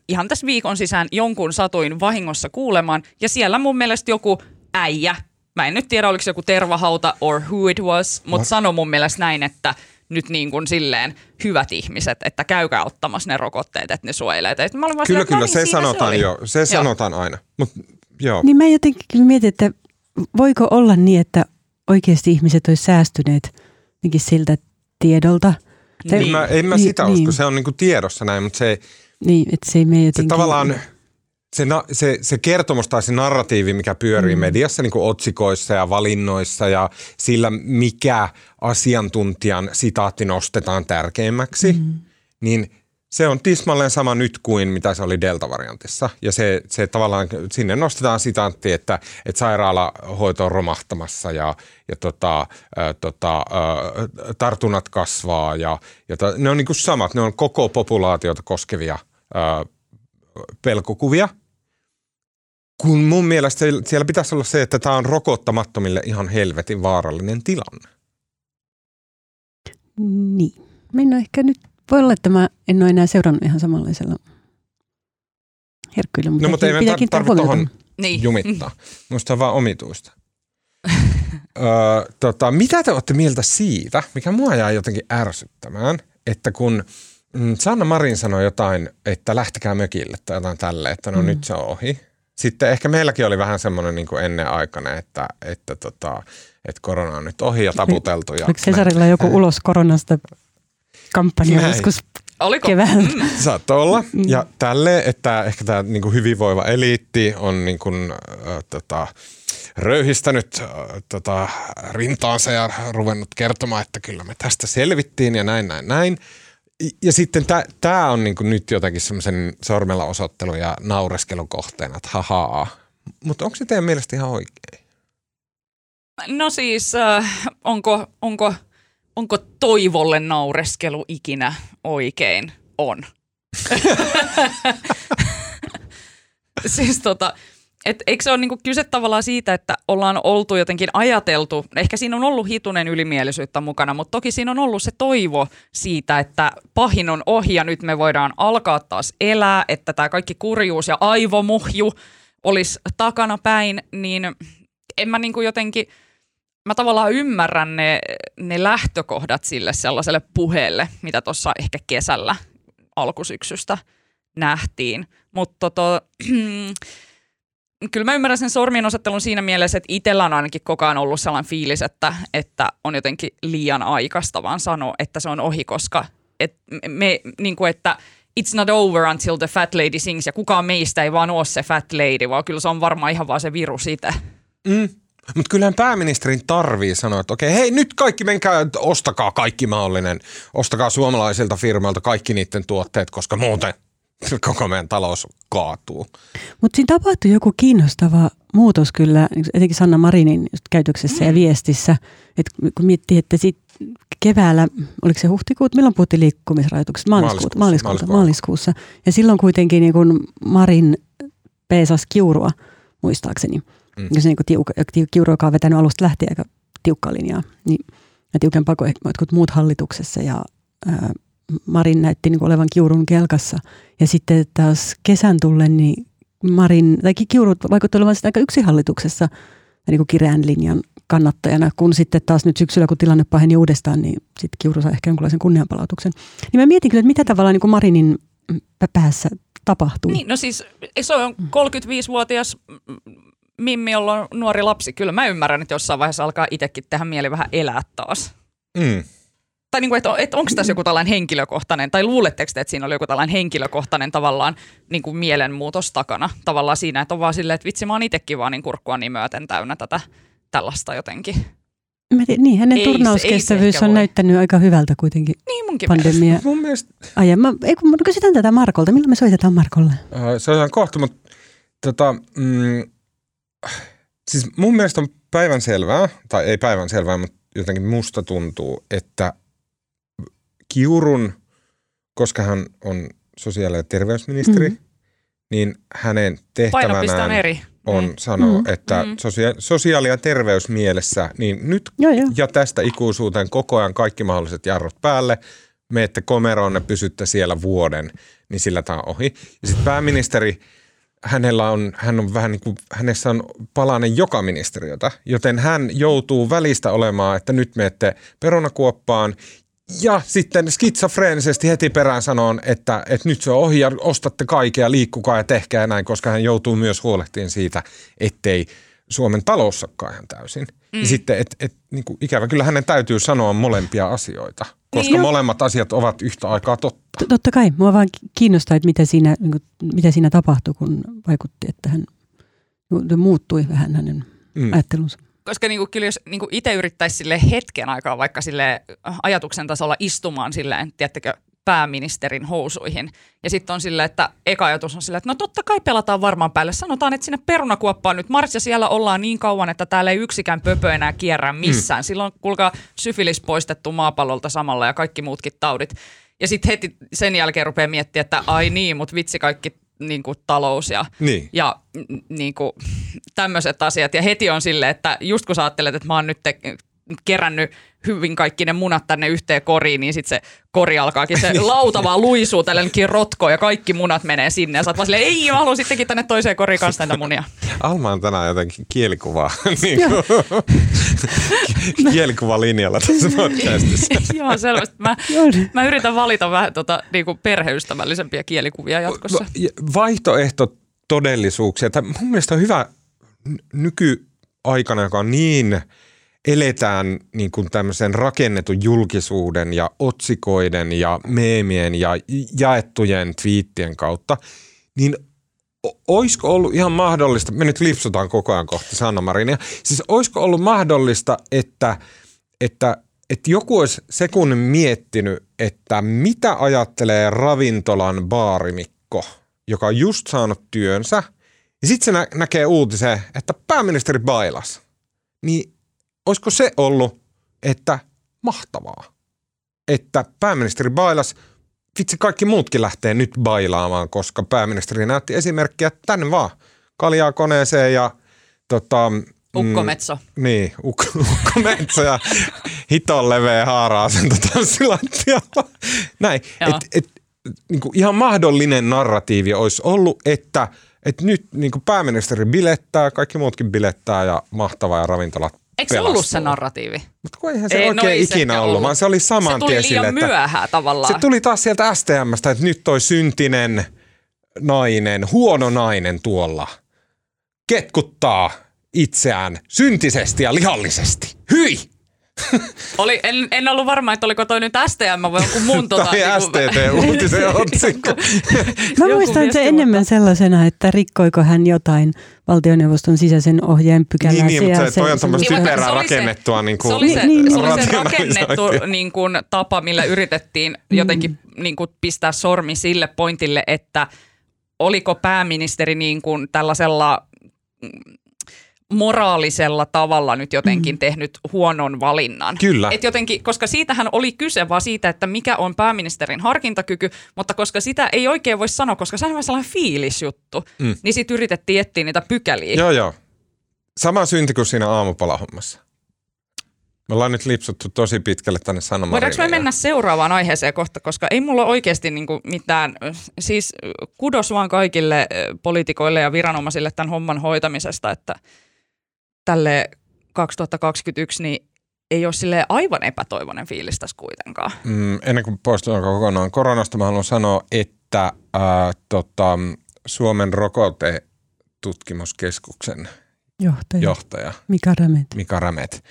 ihan tässä viikon sisään jonkun satuin vahingossa kuulemaan, ja siellä mun mielestä joku äijä, mä en nyt tiedä oliko se joku tervahauta or who it was, mutta sanoi mun mielestä näin, että nyt niin kuin silleen hyvät ihmiset, että käykää ottamassa ne rokotteet, että ne suojelee. Että mä kyllä, että se sanotaan se sanotaan aina. Mut, joo. Niin mä jotenkin mietin, että voiko olla niin, että oikeasti ihmiset olisi säästyneet jotenkin siltä tiedolta. En mä sitä usko, se on niin kuin tiedossa näin, mutta se ei. Niin, että se ei mene jotenkin. Se kertomus tai se narratiivi, mikä pyörii mediassa, niin kuin otsikoissa ja valinnoissa ja sillä, mikä asiantuntijan sitaatti nostetaan tärkeimmäksi, niin se on tismalleen sama nyt kuin mitä se oli Delta-variantissa. Ja se tavallaan, sinne nostetaan sitaatti, että sairaalahoito on romahtamassa ja tartunnat kasvaa. Ne on niin kuin samat, ne on koko populaatiota koskevia pelkokuvia. Kun mun mielestä siellä pitäisi olla se, että tämä on rokottamattomille ihan helvetin vaarallinen tilanne. Niin, mennään ehkä nyt. Voi olla, että mä en ole enää seurannut ihan samanlaisella herkkyillä, mutta no, ei pitää kiinnittää huomiota. Niin. Jumittaa. Musta on vaan omituista. Mitä te olette mieltä siitä, mikä mua jää jotenkin ärsyttämään, että kun Sanna Marin sanoi jotain, että lähtekää mökille tai jotain tälleen, että no nyt se on ohi. Sitten ehkä meilläkin oli vähän semmoinen niin kuin ennenaikainen, että korona on nyt ohi ja taputeltu. Oliko Cesarilla joku ulos koronasta? Kampanja joskus keväällä. Saattaa olla. Ja tälle, että ehkä tämä niinku hyvinvoiva eliitti on niinku, röyhistänyt rintaansa ja ruvennut kertomaan, että kyllä me tästä selvittiin ja näin. Ja sitten tämä on niinku nyt jotakin semmoisen sormella osoittelun ja naureskelun kohteena, että hahaa. Mutta onko se teidän mielestä ihan oikein? No siis, onko toivolle naureskelu ikinä oikein? On. Siis eikö se ole niinku kyse tavallaan siitä, että ollaan oltu jotenkin ajateltu, ehkä siinä on ollut hitunen ylimielisyyttä mukana, mutta toki siinä on ollut se toivo siitä, että pahin on ohi ja nyt me voidaan alkaa taas elää, että tämä kaikki kurjuus ja aivomuhju olisi takana päin, niin en mä niinku jotenkin. Mä tavallaan ymmärrän ne lähtökohdat sille sellaiselle puheelle, mitä tuossa ehkä kesällä alkusyksystä nähtiin. Mutta kyllä mä ymmärrän sen sormien osoittelun siinä mielessä, että itsellä on ainakin koko ajan ollut sellainen fiilis, että on jotenkin liian aikaista vaan sanoa, että se on ohi, koska että it's not over until the fat lady sings ja kukaan meistä ei vaan ole se fat lady, vaan kyllä se on varmaan ihan vaan se virus itse. Mm. Mutta kyllähän pääministerin tarvii sanoa, että okei, hei nyt kaikki menkää, ostakaa kaikki mahdollinen, ostakaa suomalaisilta firmoilta kaikki niiden tuotteet, koska muuten koko meidän talous kaatuu. Mutta siinä tapahtui joku kiinnostava muutos kyllä, etenkin Sanna Marinin käytöksessä ja viestissä, että kun miettii, että keväällä, oliko se huhtikuut, milloin puhuttiin liikkumisrajoituksesta? Maaliskuussa. Ja silloin kuitenkin niin kuin Marin peesasi Kiurua, muistaakseni. Ja se niin kuin Kiuru, joka on vetänyt alusta lähtien aika tiukkaa linjaa, niin tiukempaa kuin jotkut muut hallituksessa ja Marin näytti niin kuin olevan Kiurun kelkassa. Ja sitten taas kesän tullen, niin Marin, tai Kiuru vaikutti olevan aika yksin hallituksessa niin kuin kireän linjan kannattajana, kun sitten taas nyt syksyllä, kun tilanne paheni uudestaan, niin sitten Kiuru saa ehkä jonkunlaisen kunnianpalautuksen. Niin mä mietin kyllä, että mitä tavallaan niin kuin Marinin päässä tapahtui. Niin, no siis se on 35-vuotias mimmi, jolla on nuori lapsi. Kyllä mä ymmärrän, että jossain vaiheessa alkaa itsekin tehdä mieli vähän elää taas. Mm. Tai niin kuin, että onko tässä joku tällainen henkilökohtainen, tai luuletteko te, että siinä oli joku tällainen henkilökohtainen tavallaan niin kuin mielenmuutos takana? Tavallaan siinä, että on vaan silleen, että vitsi mä oon itsekin vaan niin kurkkua niin myöten täynnä tätä tällaista jotenkin. Niin, hänen turnauskestävyys on näyttänyt aika hyvältä kuitenkin. Niin, munkin pandemia. Mielestä. Ai, mä kysytään tätä Markolta. Milloin me soitetaan Markolle? Se on kohta, mutta siis mun mielestä on päivänselvää, tai ei päivänselvää, mutta jotenkin musta tuntuu, että Kiurun, koska hän on sosiaali- ja terveysministeri, niin hänen tehtävänään on sanoa, että sosiaali- ja terveysmielessä, niin nyt ja tästä ikuisuuteen koko ajan kaikki mahdolliset jarrut päälle, meette komeroon ja pysytte siellä vuoden, niin sillä tämä on ohi. Ja sitten pääministeri, hän on vähän niin kuin, hänessä on palanen joka ministeriötä, joten hän joutuu välistä olemaan, että nyt meette perunakuoppaan. Ja sitten skitsofreenisesti heti perään sanon, että nyt se on ohi ja ostatte kaikkea, liikkukaa ja tehkää ja näin, koska hän joutuu myös huolehtimaan siitä, ettei Suomen talous sakkaa ihan täysin. Mm. Ja sitten, niin kuin, ikävä kyllä hänen täytyy sanoa molempia asioita, koska molemmat asiat ovat yhtä aikaa totta. Totta kai. Mua vaan kiinnostaa, että mitä siinä tapahtui, kun vaikutti, että hän muuttui vähän hänen ajattelunsa. Koska niinku, kyllä jos niinku itse yrittäisi hetken aikaa vaikka ajatuksen tasolla istumaan silleen, tiedättekö, pääministerin housuihin. Ja sitten on silleen, että eka ajatus on silleen, että no totta kai pelataan varmaan päälle. Sanotaan, että sinne perunakuoppaan nyt mars ja siellä ollaan niin kauan, että täällä ei yksikään pöpö enää kierrä missään. Silloin kuulkaa syfilis poistettu maapallolta samalla ja kaikki muutkin taudit. Ja sitten heti sen jälkeen rupeaa miettimään, että ai niin, mutta vitsi kaikki niinku talous ja niinku tämmöiset asiat. Ja heti on silleen, että just kun sä ajattelet, että mä oon nyt kerännyt hyvin kaikki ne munat tänne yhteen koriin, niin sitten se kori alkaakin, se lauta vaan luisuu tälleenkin rotkoon ja kaikki munat menee sinne. Ja sä oot vaan silleen, ei mä haluan sittenkin tänne toiseen koriin kanssa näitä munia. Alma on tänään jotenkin kielikuvaa, niin kielikuvalinjalla tässä podcastissa. Joo, selvästi. Mä yritän valita vähän niinku perheystävällisempiä kielikuvia jatkossa. Vaihtoehto todellisuuksia. Tämä mun mielestä on hyvä nykyaikana, joka on niin eletään niin kuin tämmöisen rakennetun julkisuuden ja otsikoiden ja meemien ja jaettujen twiittien kautta, niin olisiko ollut ihan mahdollista, me nyt lipsutaan koko ajan kohti Sanna Marinia, siis olisiko ollut mahdollista, että joku olisi sekunnin miettinyt, että mitä ajattelee ravintolan baarimikko, joka on just saanut työnsä, ja sitten se näkee uutisen, että pääministeri bailas, niin olisiko se ollut, että mahtavaa, että pääministeri bailas, vitsi kaikki muutkin lähtee nyt bailaamaan, koska pääministeri näytti esimerkkiä tänne vaan, kaljaa koneeseen ja ukkometso. Niin, ukkometso ja hiton leveä haara asentotanssilattialla. Näin, niin kuin ihan mahdollinen narratiivi olisi ollut, että nyt niin kuin pääministeri bilettää, kaikki muutkin bilettää ja mahtavaa ja ravintolat. Eikö se ollut se narratiivi? Mutta kun eihän se oikein ikinä ollut, vaan se oli saman tien silleen. Se tuli liian myöhään tavallaan. Se tuli taas sieltä STM:stä, että nyt toi syntinen nainen, huono nainen tuolla ketkuttaa itseään syntisesti ja lihallisesti. Hyi! En ollut varma, että oliko toi nyt STM vai jonkun mun tai STT-uutisen otsikko. Mä muistan se enemmän sellaisena, että rikkoiko hän jotain valtioneuvoston sisäisen ohjeen pykälää. Niin, mutta toi on tämmöistä typerää rakennettua. Se oli se rakennettu niin kuin tapa, millä yritettiin jotenkin niin kuin pistää sormi sille pointille, että oliko pääministeri niin kuin tällaisella moraalisella tavalla nyt jotenkin tehnyt huonon valinnan. Kyllä. Et jotenkin, koska siitähän oli kyse vaan siitä, että mikä on pääministerin harkintakyky, mutta koska sitä ei oikein voi sanoa, koska se on sellainen fiilisjuttu, niin sitten yritettiin etsiä niitä pykäliä. Joo. Sama synti kuin siinä aamupalahommassa. Me ollaan nyt lipsuttu tosi pitkälle tänne Sanna Marille. Voidaanko me mennä seuraavaan aiheeseen kohta, koska ei mulla oikeasti niinku mitään, siis kudos vaan kaikille poliitikoille ja viranomaisille tämän homman hoitamisesta, että tälle 2021 niin ei ole silleen aivan epätoivoinen fiilis tässä kuitenkaan. Ennen kuin poistutaan kokonaan koronasta, mä haluan sanoa, että Suomen rokotetutkimuskeskuksen johtaja Mika Rämet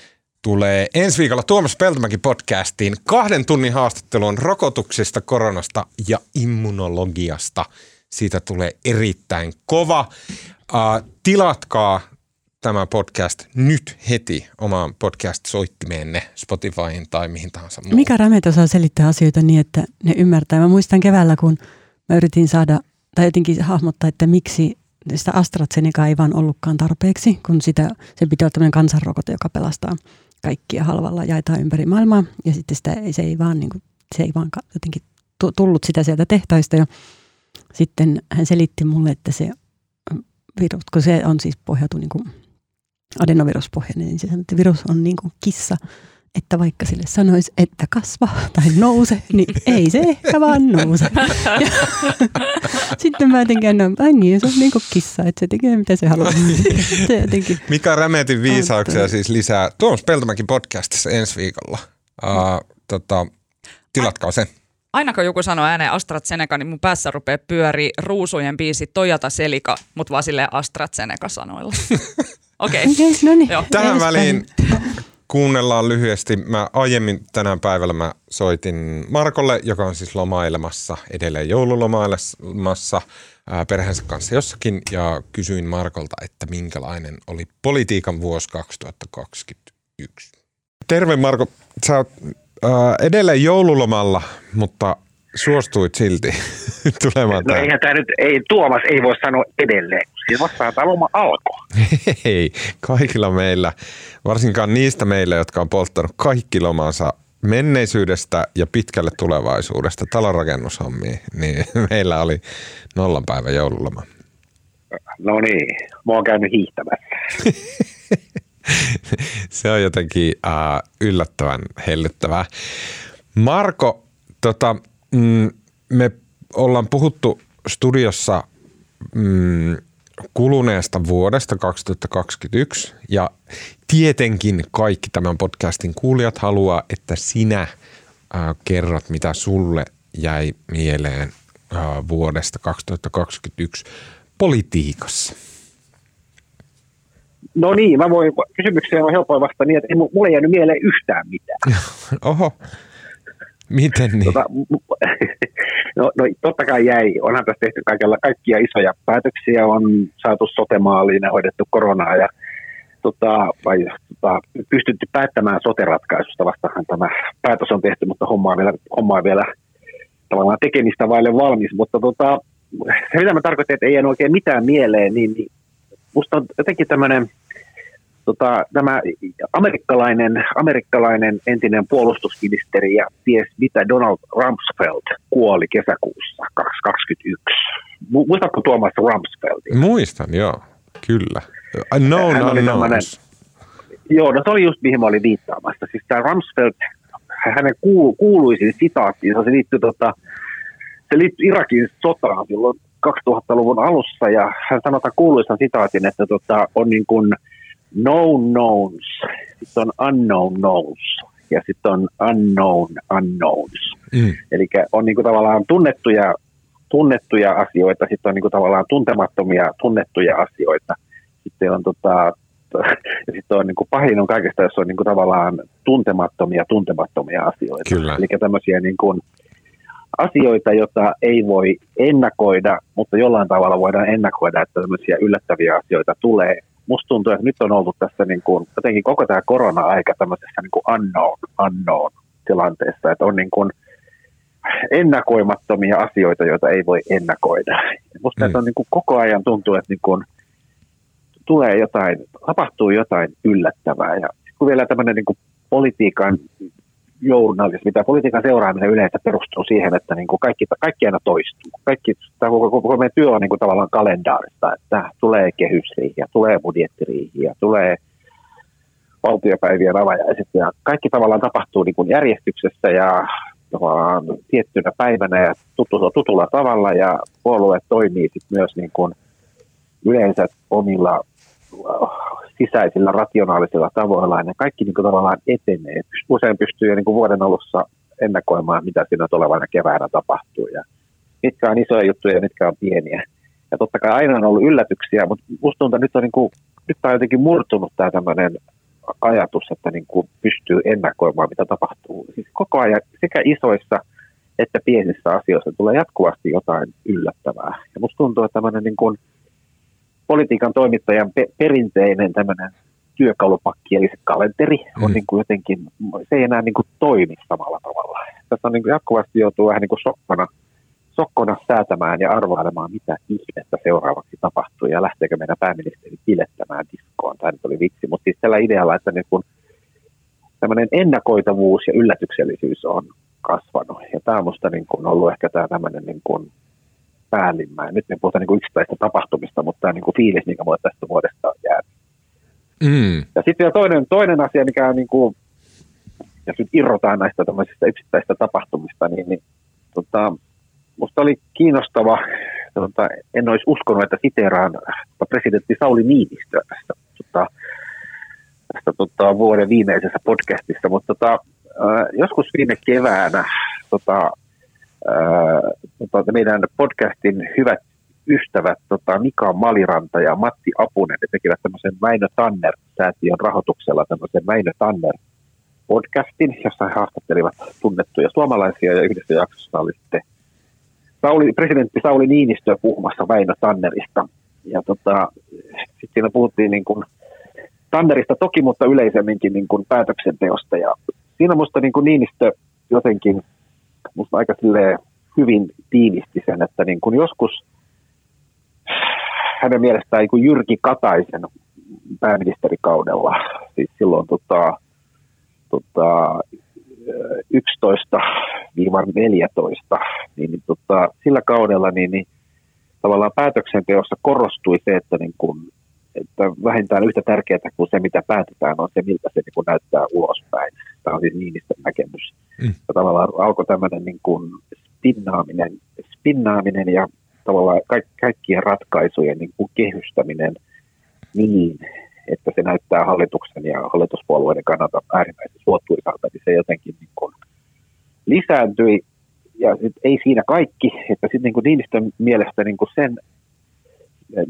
tulee ensi viikolla Tuomas Peltomäki podcastiin 2 tunnin haastatteluun rokotuksista, koronasta ja immunologiasta. Siitä tulee erittäin kova. Tilatkaa tämä podcast nyt heti omaan podcast-soittimeenne Spotifyin tai mihin tahansa muuhun. Mika Rämet osaa selittää asioita niin, että ne ymmärtää. Mä muistan keväällä, kun mä yritin saada tai jotenkin hahmottaa, että miksi sitä AstraZenecaa ei vaan ollutkaan tarpeeksi, kun se pitää olla tämmöinen kansanrokote, joka pelastaa kaikkia halvalla, jaetaan ympäri maailmaa. Ja sitten se ei vaan jotenkin tullut sitä sieltä tehtaista. Ja sitten hän selitti mulle, että se virus, kun se on siis pohjautu niin kuin adenoviruspohjainen, niin se sanoi, että virus on niin kuin kissa, että vaikka sille sanoisi, että kasva tai nouse, niin ei se ehkä vaan nouse. Ja sitten mä jotenkin se on niin kuin kissa, että se tekee mitä se haluaa. Mika Rämetin viisauksia siis lisää Tuomas Peltomäkin podcastissa ensi viikolla. Tilatkaa se. Aina kun joku sanoo ääneen AstraZeneca, niin mun päässä rupeaa pyörii Ruusujen biisi Toyota Celica, mutta vaan silleen AstraZeneca sanoilla. Okei. No niin. Tähän väliin kuunnellaan lyhyesti. Mä aiemmin tänään päivällä mä soitin Markolle, joka on siis lomailemassa, edelleen joululomailemassa perheensä kanssa jossakin, ja kysyin Markolta, että minkälainen oli politiikan vuosi 2021. Terve Marko, sä oot edelleen joululomalla, mutta suostuit silti tulemaan tähän. No eihän tämä nyt, Tuomas ei voi sanoa edelleen. Siis vastaan tämä loma alkoi. Hei, kaikilla meillä, varsinkaan niistä meillä, jotka on polttanut kaikki lomansa menneisyydestä ja pitkälle tulevaisuudesta talonrakennushommiin, niin meillä oli 0 päivä joululoma. No niin, mä oon käynyt hiihtämässä. Se on jotenkin yllättävän hellyttävää. Marko, me ollaan puhuttu studiossa kuluneesta vuodesta 2021 ja tietenkin kaikki tämän podcastin kuulijat haluaa, että sinä kerrot, mitä sulle jäi mieleen vuodesta 2021 politiikassa. No niin, mä voin, kysymykseen on helpoin vastata niin, että mulle ei jäänyt mieleen yhtään mitään. Oho, miten niin? No totta kai jäi, onhan tässä tehty kaikkia isoja päätöksiä, on saatu sote-maaliin ja hoidettu koronaa ja pystytty päättämään sote-ratkaisusta, vastahan tämä päätös on tehty, mutta homma on vielä tavallaan tekemistä vaille valmis, mutta se mitä mä tarkoitan, että ei jäänyt oikein mitään mieleen, niin musta on jotenkin tämmöinen tämä amerikkalainen entinen puolustusministeri ja ties mitä Donald Rumsfeld kuoli kesäkuussa 2021. Muistatko Tuomas Rumsfeldia? Muistan, joo. Kyllä. Joo, no se oli just mihin mä olin viittaamassa. Siis tämä Rumsfeld, hänen kuuluisin sitaattiinsa, se liittyi Irakin sotaan silloin 2000-luvun alussa ja hän sanotaan kuuluisan sitaatin, että on niin kuin known knowns, sitten on unknown knowns ja sitten on unknown unknowns. Eli on niinku tavallaan tunnettuja asioita, sitten on niinku tavallaan tuntemattomia tunnettuja asioita. Sitten on ja sitten on niinku pahin on kaikesta, jos on niinku tavallaan tuntemattomia asioita. Eli tämmöisiä niinku asioita, joita ei voi ennakoida, mutta jollain tavalla voidaan ennakoida, että tämmöisiä yllättäviä asioita tulee. Musta tuntuu, että nyt on ollut tässä niin kuin, jotenkin koko tämä korona-aika tämmöisessä niin kuin unknown tilanteessa, että on niin kuin ennakoimattomia asioita, joita ei voi ennakoida. Musta on niin kuin koko ajan tuntuu, että niin kuin tulee jotain, tapahtuu jotain yllättävää. Ja kun vielä tämmöinen niin kuin politiikan journalismi tai politiikan seuraaminen yleensä perustuu siihen, että niin kuin kaikki aina toistuu. Koko meidän työ on niin kuin tavallaan kalendaarista, että tulee kehysriihiä, tulee budjettiriihiä, tulee valtiopäivien avajaiset ja kaikki tavallaan tapahtuu niin kuin järjestyksessä ja tiettynä päivänä ja tutulla tavalla ja puolue toimii sit myös niin kuin yleensä omilla sisäisillä rationaalisilla tavoilla, ja kaikki niin kuin tavallaan etenee. Usein pystyy niin kuin vuoden alussa ennakoimaan, mitä siinä tulevana keväänä tapahtuu, ja mitkä on isoja juttuja ja mitkä on pieniä. Ja totta kai aina on ollut yllätyksiä, mutta musta tuntuu, että nyt on jotenkin murtunut tämä tämmöinen ajatus, että niin kuin pystyy ennakoimaan, mitä tapahtuu. Siis koko ajan sekä isoissa että pienissä asioissa tulee jatkuvasti jotain yllättävää. Ja musta tuntuu, että tämmöinen niin kuin politiikan toimittajan perinteinen tämmöinen työkalupakki, eli se kalenteri, on niin kuin jotenkin, se ei enää niin kuin toimi samalla tavalla. Tässä on niin kuin jatkuvasti joutuu vähän niin kuin sokkona säätämään ja arvailemaan, mitä ihmettä seuraavaksi tapahtuu ja lähteekö meidän pääministeri pilettämään diskoon. Tämä nyt oli vitsi, mutta siis tällä idealla, että niin kuin tämmöinen ennakoitavuus ja yllätyksellisyys on kasvanut. Ja tämä on musta niin kuin ollut ehkä tämä tämmöinen niin kuin päällimmäinen. Nyt me puhutaan niin yksittäistä tapahtumista, mutta tämä on niin fiilis, mikä mulle tästä vuodesta on jäänyt. Ja sitten vielä toinen asia, mikä on, niin kuin, jos nyt irrotaan näistä tämmöisistä yksittäistä tapahtumista, niin musta oli kiinnostava, en olisi uskonut, että siteeraan presidentti Sauli Niinistöä tästä vuoden viimeisessä podcastissa, mutta joskus viime keväänä meidän podcastin hyvät ystävät Mika Maliranta ja Matti Apunen, ne tekivät tämmöisen Väinö Tanner-säätiön rahoituksella tämmöisen Väinö Tanner-podcastin, jossa he haastattelivat tunnettuja suomalaisia ja yhdessä jaksossa oli sitten presidentti Sauli Niinistöä puhumassa Väinö Tannerista. Ja sitten siinä puhuttiin niin kuin Tannerista toki, mutta yleisemminkin niin kuin päätöksenteosta. Ja siinä musta niin kuin Niinistö jotenkin musta aika hyvin tiivisti sen, että niin kuin joskus hänen mielestään niin kuin Jyrki Kataisen pääministerikaudella, siis silloin 11-14, niin sillä kaudella niin tavallaan päätöksenteossa korostui se, että, niin kuin, että vähintään yhtä tärkeää kuin se, mitä päätetään, on se, miltä se niin kuin näyttää ulospäin. Tämä on siis Niinistön näkemys. Ja tavallaan alkoi tämmöinen niin kuin spinnaaminen ja tavallaan kaikkien ratkaisujen niin kuin kehystäminen niin, että se näyttää hallituksen ja hallituspuolueiden kannalta äärimmäisen suotuisalta, niin se jotenkin niin kuin lisääntyi. Ja ei siinä kaikki, että sitten niin Niinistön mielestä niin kuin sen,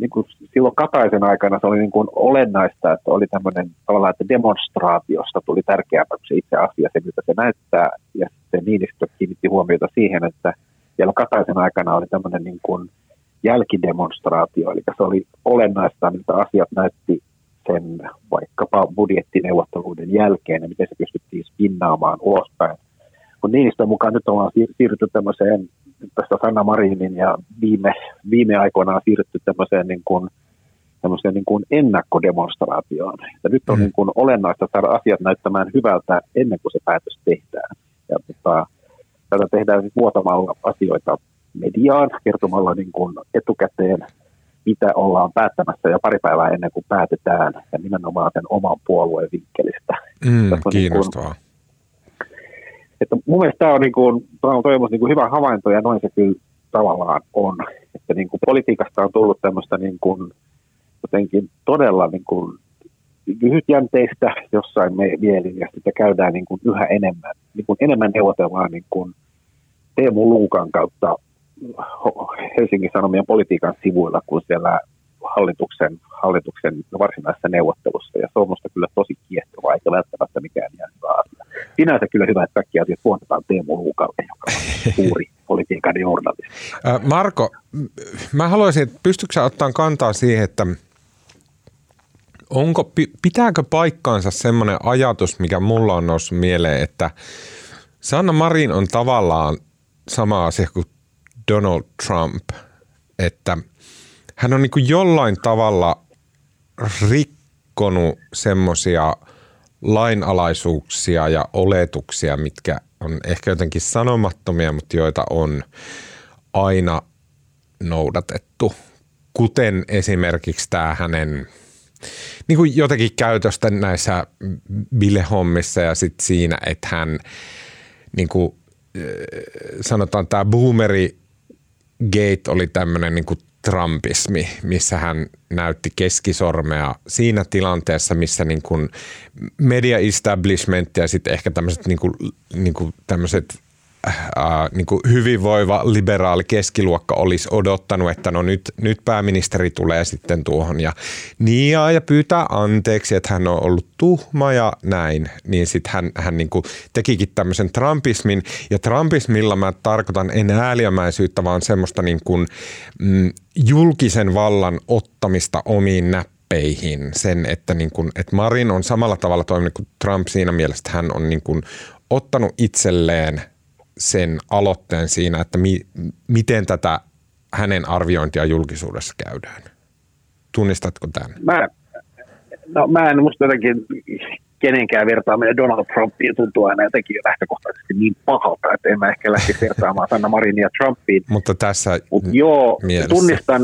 niin kuin silloin Kataisen aikana se oli niin kuin olennaista, että oli tämmöinen tavallaan, että demonstraatiosta tuli tärkeämmäksi itse asia, se mitä se näyttää, ja sitten Niinistö kiinnitti huomiota siihen, että vielä Kataisen aikana oli tämmöinen niin kuin jälkidemonstraatio, eli se oli olennaista, mitä asiat näytti sen vaikkapa budjettineuvotteluiden jälkeen, ja miten se pystyttiin spinnaamaan ulospäin. Mutta Niinistön mukaan nyt ollaan siirrytty tämmöiseen, tässä Sanna Marinin ja viime aikoinaan siirrytty tämmöiseen niin kuin ennakkodemonstraatioon. Ja nyt on niin kuin olennaista saada asiat näyttämään hyvältä ennen kuin se päätös tehdään. Ja tätä tehdään nyt vuotamalla asioita mediaan, kertomalla niin kuin etukäteen, mitä ollaan päättämässä jo pari päivää ennen kuin päätetään, ja nimenomaan sen oman puolueen vinkkelistä. Kiinnostavaa. Että mun mielestä tämä on, niin kuin, tämä on hyvä havainto, ja noin se kyllä tavallaan on. Että niin kuin politiikasta on tullut tämmöistä niin kuin, jotenkin todella niin kuin, lyhytjänteistä jossain mielin, ja sitä käydään niin kuin, yhä enemmän. Niin kuin, enemmän neuvotellaan niin kuin Teemu Luukan kautta Helsingin Sanomien politiikan sivuilla kuin siellä hallituksen varsinaisessa neuvottelussa, ja se on musta kyllä tosi kiehtovaa, eikä välttämättä mikään ihan hyvä asia. Sinänsä kyllä hyvä, että kaikki asiat huonetaan Teemu Luukalle, joka on suuri politiikan journalisti. Marko, mä haluaisin, että pystytkö sä ottaa kantaa siihen, että pitääkö paikkaansa semmoinen ajatus, mikä mulla on noussut mieleen, että Sanna Marin on tavallaan sama asia kuin Donald Trump, että hän on niin kuin jollain tavalla rikkonut semmoisia lainalaisuuksia ja oletuksia, mitkä on ehkä jotenkin sanomattomia, mutta joita on aina noudatettu. Kuten esimerkiksi tämä hänen niin kuin jotenkin käytöstä näissä bilehommissa ja sitten siinä, että hän niin kuin, sanotaan tämä boomerigate oli tämmöinen niin kuin trumpismi, missä hän näytti keskisormea siinä tilanteessa, missä niin kuin media establishment ja sitten ehkä tämmöiset niin kuin hyvinvoiva liberaali keskiluokka olisi odottanut, että no nyt pääministeri tulee sitten tuohon ja pyytää anteeksi, että hän on ollut tuhma ja näin, niin sitten hän niin kuin tekikin tämmöisen trumpismin, ja trumpismilla mä tarkoitan en ääliömäisyyttä, vaan semmoista niin kuin julkisen vallan ottamista omiin näppeihin, sen, että, niin kuin, että Marin on samalla tavalla toiminut kuin Trump siinä mielessä, että hän on niin kuin ottanut itselleen sen aloitteen siinä, että miten tätä hänen arviointia julkisuudessa käydään. Tunnistatko tämän? Mä en musta jotenkin kenenkään vertaaminen Donald Trumpiin tuntuu aina jotenkin lähtökohtaisesti niin pahalta, että en mä ehkä lähtisi vertaamaan Sanna Marinia Trumpiin. Mutta tässä mielessä. Tunnistan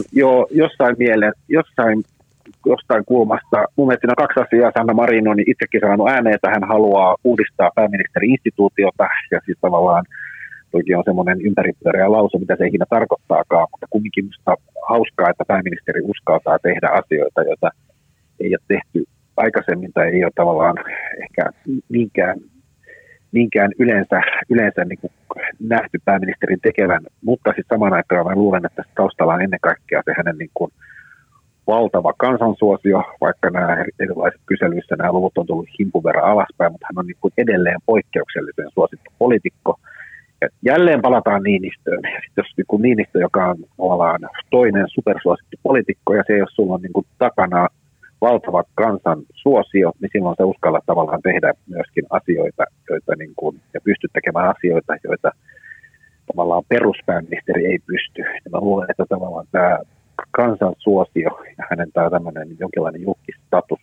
jostain kulmasta. Mun mielestä on kaksi asiaa. Sanna Marin on itsekin sanonut ääneen, että hän haluaa uudistaa pääministeri-instituutiota, ja siis tavallaan toki on semmoinen ympäripyöreä lause, mitä se ikinä tarkoittaakaan, mutta kumminkin musta hauskaa, että pääministeri uskaltaa tehdä asioita, joita ei ole tehty aikaisemmin tai ei ole tavallaan ehkä niinkään yleensä niin kuin nähty pääministerin tekevän, mutta sitten samaan aikaan mä luulen, että taustalla on ennen kaikkea se hänen niin kuin valtava kansansuosio, vaikka nämä erilaiset kyselyissä nämä luvut on tullut himpun verran alaspäin, mutta hän on niin kuin edelleen poikkeuksellisen suosittu poliitikko. Ja jälleen palataan Niinistöön. Ja sitten jos niin kuin Niinistö, joka on tavallaan toinen supersuosittu poliitikko, ja se, jos sulla on niin kuin takana valtava kansansuosio, niin silloin sä uskallat tavallaan tehdä myöskin asioita, joita niin kuin, ja pystyt tekemään asioita, joita tavallaan peruspääministeri ei pysty. Ja mä luulen, että tavallaan tämä kansansuosio ja hänen tämä tämmöinen jonkinlainen julkistatus,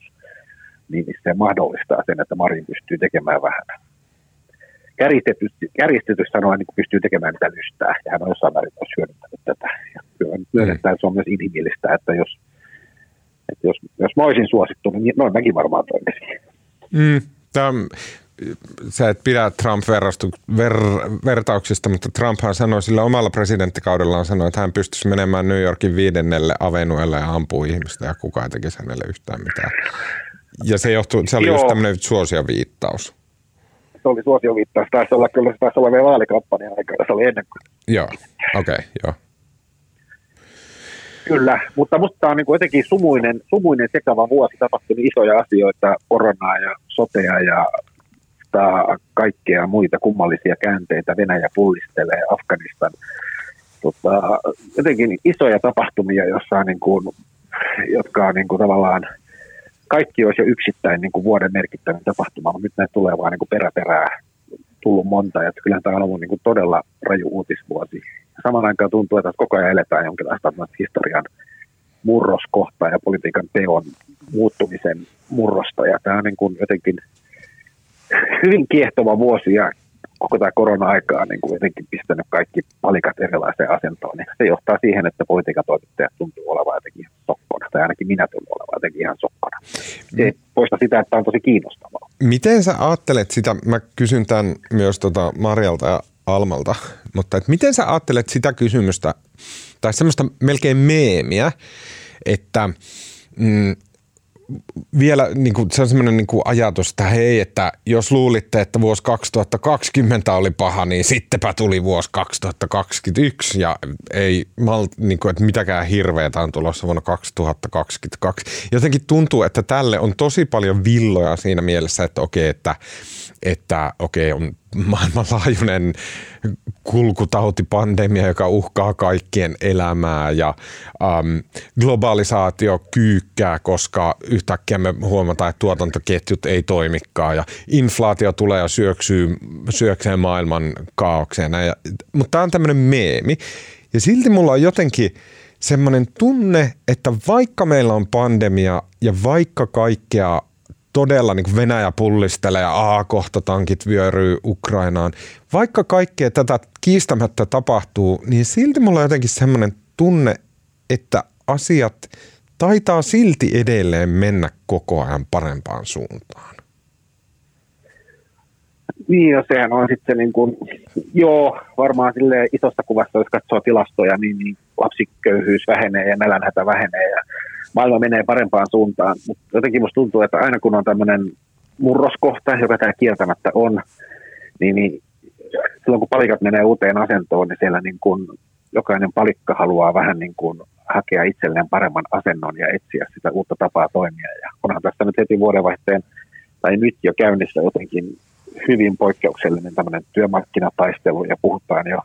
niin se mahdollistaa sen, että Marin pystyy tekemään vähän. Kärjistetysti sanoen niin pystyy tekemään mitä lystää, ja hän on jossain määrin myös hyödyntänyt tätä. Ja myönnetään, että se on myös inhimillistä, että jos mä olisin suosittu, niin noin mäkin varmaan toimisin. Sä et pidä Trump-vertauksista, mutta Trumphan sanoi sillä omalla presidenttikaudellaan sanoi, että hän pystyisi menemään New Yorkin 5. avenuelle ja ampuu ihmistä ja kukaan ei tekisi hänelle yhtään mitään. Ja se oli just tämmöinen suosioviittaus. Se oli suosioviittaus. Taisi olla vielä vaalikampanjan aikaa. Se oli ennen kuin. Joo, okei. Kyllä, mutta musta tämä on niin jotenkin sumuinen sekava vuosi. Tapahtunut isoja asioita, koronaa ja sotea ja kaikkea muita kummallisia käänteitä. Venäjä pullistelee, Afganistan. Jotenkin isoja tapahtumia, jotka on niin kuin tavallaan kaikki olisi jo yksittäin niin kuin vuoden merkittävin tapahtuma, mutta nyt näitä tulee vaan niin kuin perää tullut monta. Ja kyllähän tämä on ollut niin kuin todella raju uutisvuosi. Samaan aikaan tuntuu, että koko ajan eletään jonkinlaista historian murroskohtaa ja politiikan teon muuttumisen murrosta. Ja tämä on niin kuin jotenkin hyvin kiehtova vuosi ja koko tämä korona-aika on niin kuin jotenkin pistänyt kaikki palikat erilaiseen asentoon. Niin se johtaa siihen, että politiikan toimittajat tuntuu olevan jotenkin sokkona, tai ainakin minä tunnen olevan jotenkin ihan sokkona. Se poista sitä, että on tosi kiinnostavaa. Miten sä ajattelet sitä, mä kysyn tämän myös Marjalta ja Almalta, mutta et miten sä ajattelet sitä kysymystä, tai semmoista melkein meemiä, että vielä niin kuin, se on semmoinen niin kuin ajatus, että hei, että jos luulitte, että vuosi 2020 oli paha, niin sittenpä tuli vuosi 2021 ja ei niin kuin, että mitäkään hirveätä on tulossa vuonna 2022. Jotenkin tuntuu, että tälle on tosi paljon villoja siinä mielessä, että okei, on maailmanlaajuinen kulkutautipandemia, joka uhkaa kaikkien elämää ja globalisaatio kyykkää, koska yhtäkkiä me huomataan, että tuotantoketjut ei toimikaan ja inflaatio tulee ja syöksee maailman kaaukseen. Mutta tämä on tämmöinen meemi ja silti mulla on jotenkin semmoinen tunne, että vaikka meillä on pandemia ja vaikka kaikkea todella niin kuin Venäjä pullistelee ja kohta tankit vyöryy Ukrainaan, vaikka kaikkea tätä kiistämättä tapahtuu, niin silti mulla on jotenkin semmoinen tunne, että asiat taitaa silti edelleen mennä koko ajan parempaan suuntaan. Niin, no sehän on sitten niin kuin, joo, varmaan silleen isosta kuvasta, jos katsoo tilastoja, niin lapsiköyhyys vähenee ja nälänhätä vähenee ja maailma menee parempaan suuntaan. Mutta jotenkin musta tuntuu, että aina kun on tämmöinen murroskohta, joka tämä kieltämättä on, niin silloin kun palikat menee uuteen asentoon, niin siellä niin kuin jokainen palikka haluaa vähän niin kuin hakea itselleen paremman asennon ja etsiä sitä uutta tapaa toimia. Ja onhan tässä nyt heti vuodenvaihteen, tai nyt jo käynnissä jotenkin hyvin poikkeuksellinen tämmöinen työmarkkinataistelu, ja puhutaan jo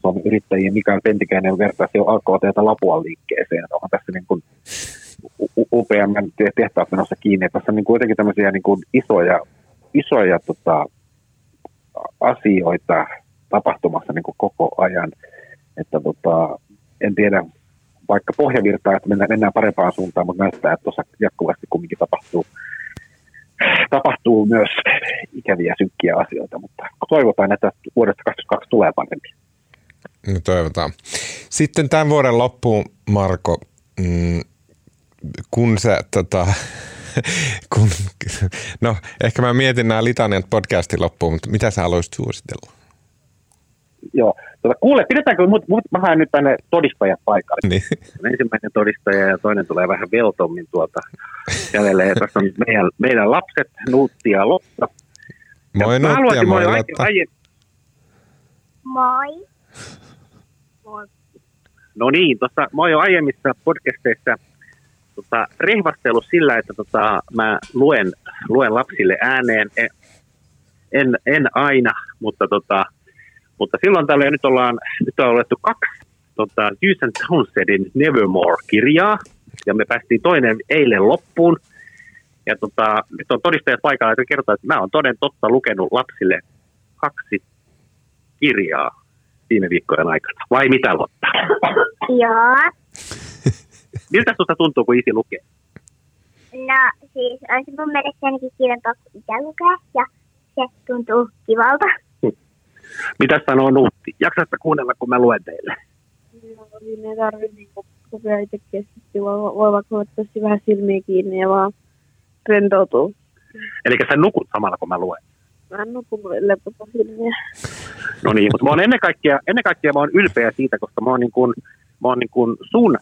Suomen yrittäjien Mika Pentikäinen vertaisi jo AKT:tä Lapuan liikkeeseen, että onhan tässä niin kuin UPM:n tehtaat menossa kiinni. Ja tässä on niin kuin jotenkin tämmöisiä niin kuin isoja asioita tapahtumassa niin kuin koko ajan, että en tiedä, vaikka pohjavirtaa, että mennään parempaan suuntaan, mutta näyttää, että tuossa jatkuvasti kumminkin tapahtuu myös ikäviä synkkiä asioita, mutta toivotaan, että vuodesta 2022 tulee paremmin. No toivotaan. Sitten tämän vuoden loppuun, Marko, kun se no ehkä mä mietin nämä litaniat podcastin loppuun, mutta mitä sä haluaisit suositella? Joo. Kuule, pidetäänkö, mä haen nyt tänne todistajat paikalle. Niin. Ensimmäinen todistaja ja toinen tulee vähän veltommin tuolta jäljelle. Ja tässä on meidän lapset, Nuutti ja Lotta. Moi Nuutti ja moi Lotta. Moi. Moi. No niin, mä oon jo aiemmissa podcasteissa rehvastellut sillä, että mä luen lapsille ääneen. En aina, mutta silloin täällä nyt ollaan olettu kaksi Hughes and Townsendin Nevermore-kirjaa, ja me päästiin toinen eilen loppuun. Ja nyt on todistajat paikalla, että kertoo, että mä oon toden totta lukenut lapsille 2 kirjaa viime viikkojen aikana. Vai mitä, Lotta? Joo. Miltä susta tuntuu, kun isi lukee? No siis, olisi mun mielestä ainakin kivempaa, kun isä lukee, ja se tuntuu kivalta. Mitä sanoo Nuutti? Jaksatte kuunnella, kun mä luen teille? No niin, ei tarvitse niin kokea itse keskittyä. Voi vaikka ottaa vähän silmiä kiinni ja vaan rentoutua. Eli sä nukut samalla, kun mä luen? Mä nukun lepotan silmiä. No niin, mutta mä oon ennen kaikkea mä oon ylpeä siitä, koska mä oon niin kuin sun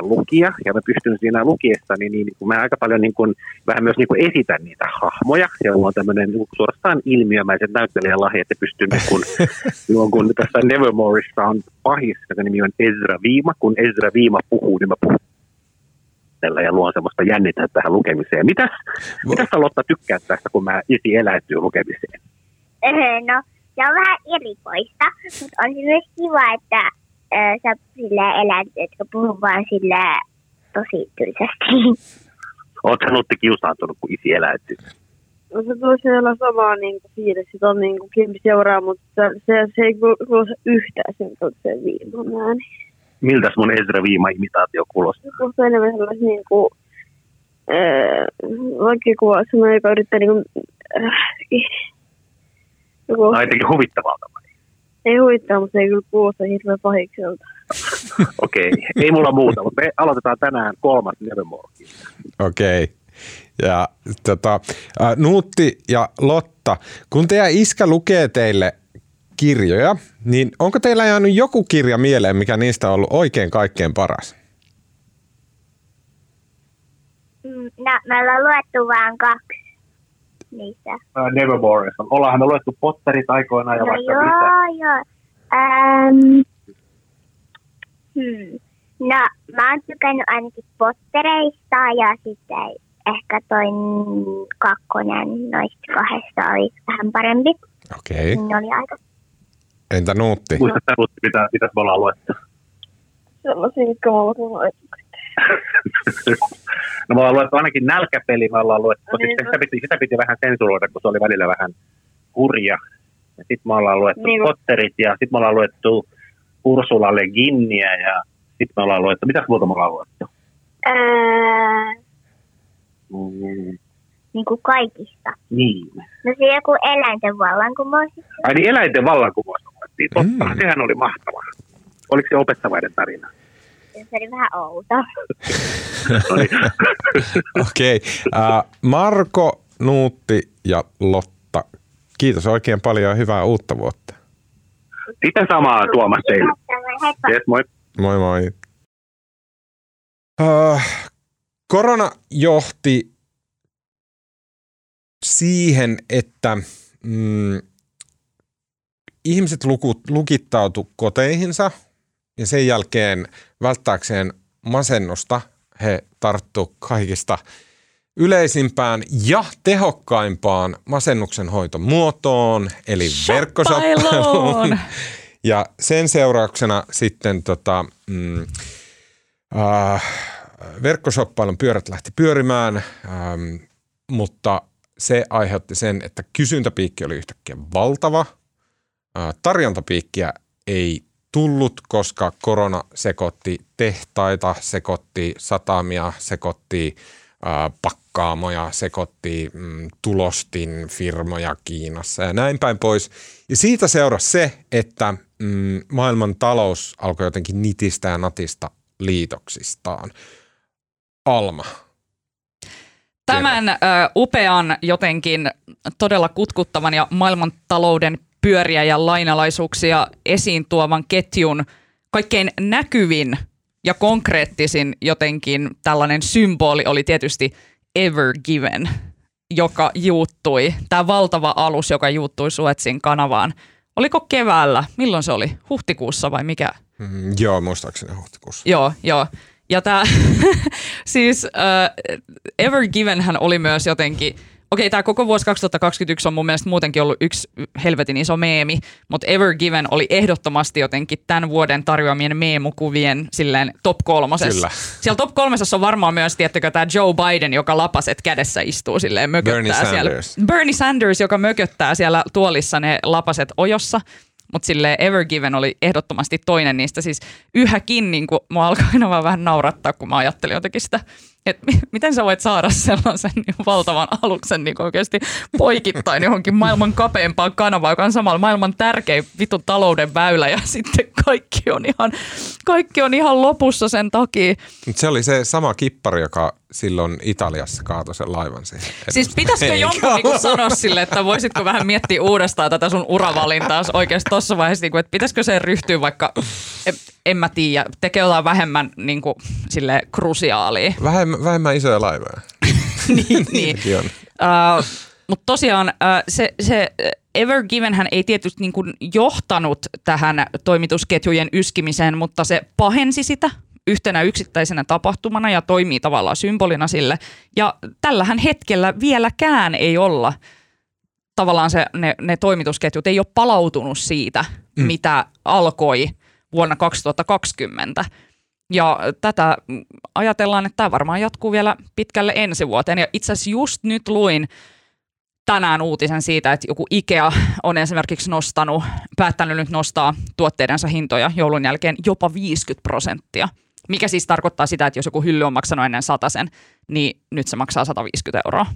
lukija, ja mä pystyn siinä lukiessani, niin mä aika paljon niin kuin, vähän myös niin kuin esitän niitä hahmoja, ja mulla on tämmöinen niin suorastaan ilmiömäiset näyttelijälahjat, että pystyn niin kuin, kun tässä Nevermoreissa on pahis, joka nimi on Ezra Viima, kun Ezra Viima puhuu, niin mä puhun tällä ja luon semmoista jännittää tähän lukemiseen. Mitäs sä, Lotta, tykkäät tästä, kun mä isi eläytyy lukemiseen? No, se on vähän erikoista, mutta on se myös kiva, että sä sillä elänyt, etkä puhu vaan sillä tosi tylsästi. Ootko sä Nutti kiusaantunut, kun isi eläytyy? No se tulee siellä samaa niin fiilis, että on niin kiempi seuraa, mutta se ei kuulosta yhtään sen toiseen viiman ääni. Miltäs mun Ezra Viima-imitaatio kuulostaa? Se kuulostaa enemmän sellaisen niin kuin lakikuva, semmoinen, joka yrittää niin kuin no jotenkin huvittavalta. Ei huittaa, mutta ei kyllä kuulosta hirveän pahikselta. Okei, ei mulla muuta, mutta me aloitetaan tänään 3. Nevermore. Okei. Ja Nuutti ja Lotta, kun teidän iskä lukee teille kirjoja, niin onko teillä jäänyt joku kirja mieleen, mikä niistä on ollut oikein kaikkein paras? No, me ollaan luettu vaan 2. Niistä. Nevermore. Ollaanhan me luettu Potterit aikoinaan ja vaikka mitä. Joo. No, mä oon tykännyt ainakin Pottereista ja sitten ehkä toi 2 noista 2 oli vähän parempi. Okei. Okay. Ne oli aika. Entä Nuutti? Muistatko Nuutti, mitä me ollaan luettu? Sellaisia, mitkä me ollaan luettu. No me ollaan luettu ainakin Nälkäpeli, me ollaan luettu, no, niin, sitä piti vähän sensuroida, kun se oli välillä vähän hurja. Ja sit me ollaan luettu niin, Potterit, ja sit me ollaan luettu Ursula Le Guinia, ja Sitten me ollaan luettu. Mitäs muuta me ollaan luettu? Niin kuin kaikista. Niin. No se joku eläinten vallankumous. Ai niin, eläinten vallankumous luettiin. Totta, sehän oli mahtavaa. Oliko se opettavainen tarina? Se oli vähän outo. Okei. Marko, Nuutti ja Lotta, kiitos oikein paljon ja hyvää uutta vuotta. Sitä samaa, Tuomas, teille. Yes, moi. Moi moi. Korona johti siihen, että ihmiset lukittautu koteihinsa ja sen jälkeen välttääkseen masennusta he tarttu kaikista yleisimpään ja tehokkaimpaan masennuksen hoitomuotoon, eli verkkosoppailuun. Ja sen seurauksena sitten verkkosoppailun pyörät lähti pyörimään, mutta se aiheutti sen, että kysyntäpiikki oli yhtäkkiä valtava. Tarjontapiikkiä ei tullut, koska korona sekoitti tehtaita, sekoitti satamia, sekoitti pakkaamoja, sekoitti tulostin firmoja Kiinassa ja näin päin pois. Ja siitä seurasi se, että maailman talous alkoi jotenkin nitistä ja natista liitoksistaan. Alma. Tämän upean jotenkin todella kutkuttavan ja maailman talouden pyöriä ja lainalaisuuksia esiin tuovan ketjun kaikkein näkyvin ja konkreettisin jotenkin tällainen symboli oli tietysti Ever Given, joka juuttui. Tämä valtava alus, joka juuttui Suezin kanavaan. Oliko keväällä? Milloin se oli? Huhtikuussa vai mikä? Joo, muistaakseni huhtikuussa. Joo. Ja tämä siis Ever Givenhän oli myös jotenkin... Okei, tämä koko vuosi 2021 on mun mielestä muutenkin ollut yksi helvetin iso meemi, mutta Ever Given oli ehdottomasti jotenkin tämän vuoden tarjoamien meemukuvien silleen top 3. Kyllä. Siellä top 3 on varmaan myös, tiettäkö, tämä Joe Biden, joka lapaset kädessä istuu silleen, mököttää Bernie Sanders, joka mököttää siellä tuolissa ne lapaset ojossa. Mutta silleen Ever Given oli ehdottomasti toinen niistä. Siis yhäkin niin kun mua alkaa aina vaan vähän naurattaa, kun mä ajattelin jotenkin sitä, että miten sä voit saada sellaisen niin valtavan aluksen niin oikeasti poikittain johonkin maailman kapeimpaan kanavaan, joka on samalla maailman tärkein vitun talouden väylä ja sitten kaikki on ihan lopussa sen takia. Se oli se sama kippari, joka silloin Italiassa kaatoi sen laivan siihen. Siis pitäisikö jonkun niin sanoa sille, että voisitko vähän miettiä uudestaan tätä sun uravalintaa oikeasti tuossa vaiheessa, että pitäisikö se ryhtyä vaikka... En mä tiedä. Tekee jotain vähemmän niin kuin, silleen, krusiaalia. Vähemmän isoja laivoja. Niin. Mutta tosiaan se Ever Givenhän ei tietysti niin kuin, johtanut tähän toimitusketjujen yskimiseen, mutta se pahensi sitä yhtenä yksittäisenä tapahtumana ja toimii tavallaan symbolina sille. Ja tällähän hetkellä vieläkään ei olla. Tavallaan ne toimitusketjut ei ole palautunut siitä, mitä alkoi vuonna 2020. Ja tätä ajatellaan, että tämä varmaan jatkuu vielä pitkälle ensi vuoteen. Ja itse asiassa just nyt luin tänään uutisen siitä, että joku Ikea on esimerkiksi päättänyt nyt nostaa tuotteidensa hintoja joulun jälkeen jopa 50%. Mikä siis tarkoittaa sitä, että jos joku hylly on maksanut ennen 100, niin nyt se maksaa 150 €.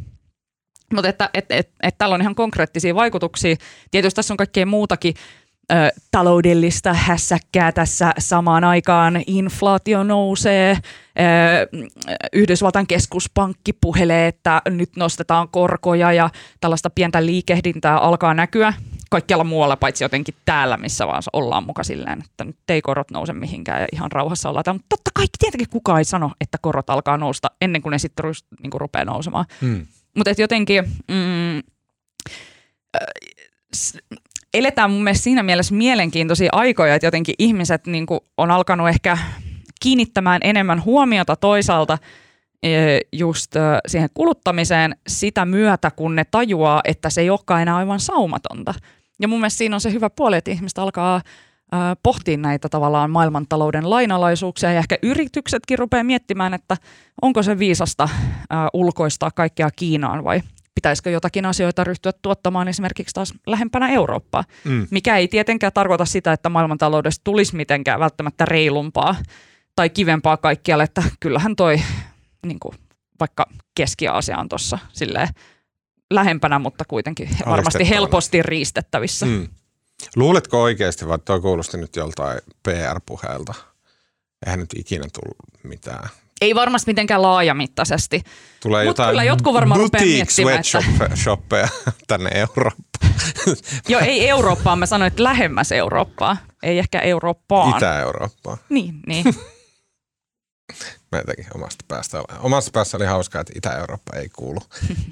Mutta että täällä on ihan konkreettisia vaikutuksia. Tietysti tässä on kaikkea muutakin taloudellista hässäkkää tässä samaan aikaan. Inflaatio nousee, Yhdysvaltain keskuspankki puhelee, että nyt nostetaan korkoja ja tällaista pientä liikehdintää alkaa näkyä kaikkialla muualla, paitsi jotenkin täällä, missä vaan ollaan muka silleen, että nyt ei korot nouse mihinkään ja ihan rauhassa ollaan. Mutta totta kai tietenkin kukaan ei sano, että korot alkaa nousta ennen kuin ne sitten niinku rupeaa nousemaan. Mutta jotenkin... Eletään mun mielestä siinä mielessä mielenkiintoisia aikoja, että jotenkin ihmiset niin kuin on alkanut ehkä kiinnittämään enemmän huomiota toisaalta just siihen kuluttamiseen sitä myötä, kun ne tajuaa, että se ei olekaan enää aivan saumatonta. Ja mun mielestä siinä on se hyvä puoli, että ihmiset alkaa pohtia näitä tavallaan maailmantalouden lainalaisuuksia ja ehkä yrityksetkin rupeaa miettimään, että onko se viisasta ulkoistaa kaikkea Kiinaan vai pitäisikö jotakin asioita ryhtyä tuottamaan esimerkiksi taas lähempänä Eurooppaa, mikä ei tietenkään tarkoita sitä, että maailmantaloudesta tulisi mitenkään välttämättä reilumpaa tai kivempaa kaikkialle, että kyllähän toi niin kuin, vaikka Keski-Aasia on tuossa silleen lähempänä, mutta kuitenkin varmasti helposti riistettävissä. Mm. Luuletko oikeasti, vai toi kuulosti nyt joltain PR-puheelta? Eihän nyt ikinä tullut mitään. Ei varmasti mitenkään laajamittaisesti. Tulee jotain boutique sweatshoppeja tänne Eurooppaan. Joo, ei Eurooppaan. Mä sanoin, että lähemmäs Eurooppaa. Ei ehkä Eurooppaan. Itä-Eurooppaan. Niin. Mä jotenkin omasta päästä. Omasta päässä oli hauskaa, että Itä-Eurooppa ei kuulu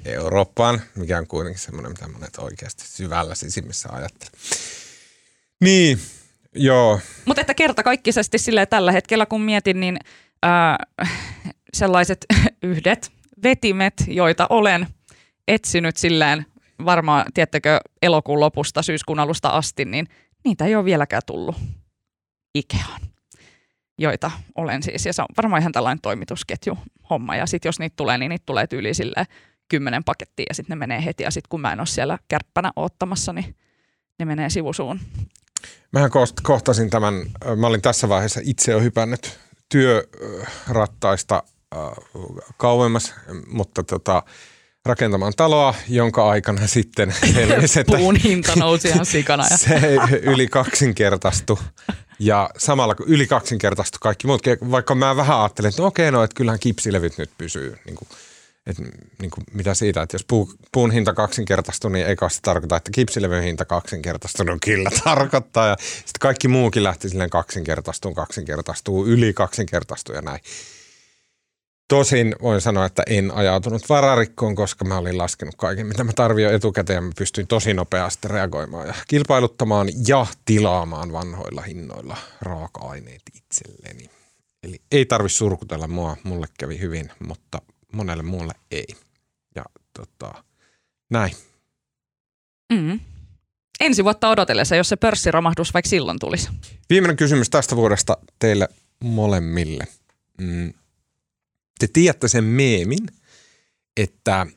Eurooppaan, mikä on kuitenkin semmoinen, mitä monet oikeasti syvällä sisimmissä ajattelee. Niin, joo. Mutta että kertakaikkisesti silleen tällä hetkellä, kun mietin, niin sellaiset yhdet vetimet, joita olen etsinyt silleen varmaan, tiettäkö, elokuun lopusta, syyskuun alusta asti, niin niitä ei ole vieläkään tullut Ikeaan, joita olen siis. Ja se on varmaan ihan tällainen toimitusketjuhomma. Ja sitten jos niitä tulee, niin niitä tulee tyyli silleen 10 pakettia ja sitten ne menee heti. Ja sitten kun mä en ole siellä kärppänä oottamassa, niin ne menee sivusuun. Mähän kohtasin tämän, mä olin tässä vaiheessa itse jo hypännyt työrattaista kauemmas, mutta rakentamaan taloa, jonka aikana sitten puun hinta nousi ihan sikana. Ja. Se yli kaksinkertaistui ja samalla kun yli kaksinkertaistui kaikki muut, vaikka mä vähän ajattelin, että että kyllähän kipsilevyt nyt pysyy. Mitä siitä, että jos puun hinta kaksinkertaistui, niin eikä se tarkoita, että kipsilevyn hinta kaksinkertaistui, no kyllä tarkoittaa. Ja sitten kaikki muukin lähti silleen kaksinkertaistuu, yli kaksinkertaistuu ja näin. Tosin voin sanoa, että en ajautunut vararikkoon, koska mä olin laskenut kaiken, mitä mä tarvitsin etukäteen. Mä pystyin tosi nopeasti reagoimaan ja kilpailuttamaan ja tilaamaan vanhoilla hinnoilla raaka-aineet itselleni. Eli ei tarvitse surkutella mua, mulle kävi hyvin, mutta monelle muulle ei. Ja näin. Mm. Ensi vuotta odotellessa, jos se pörssiromahdus vaikka silloin tulisi. Viimeinen kysymys tästä vuodesta teille molemmille. Te tiedätte sen meemin, että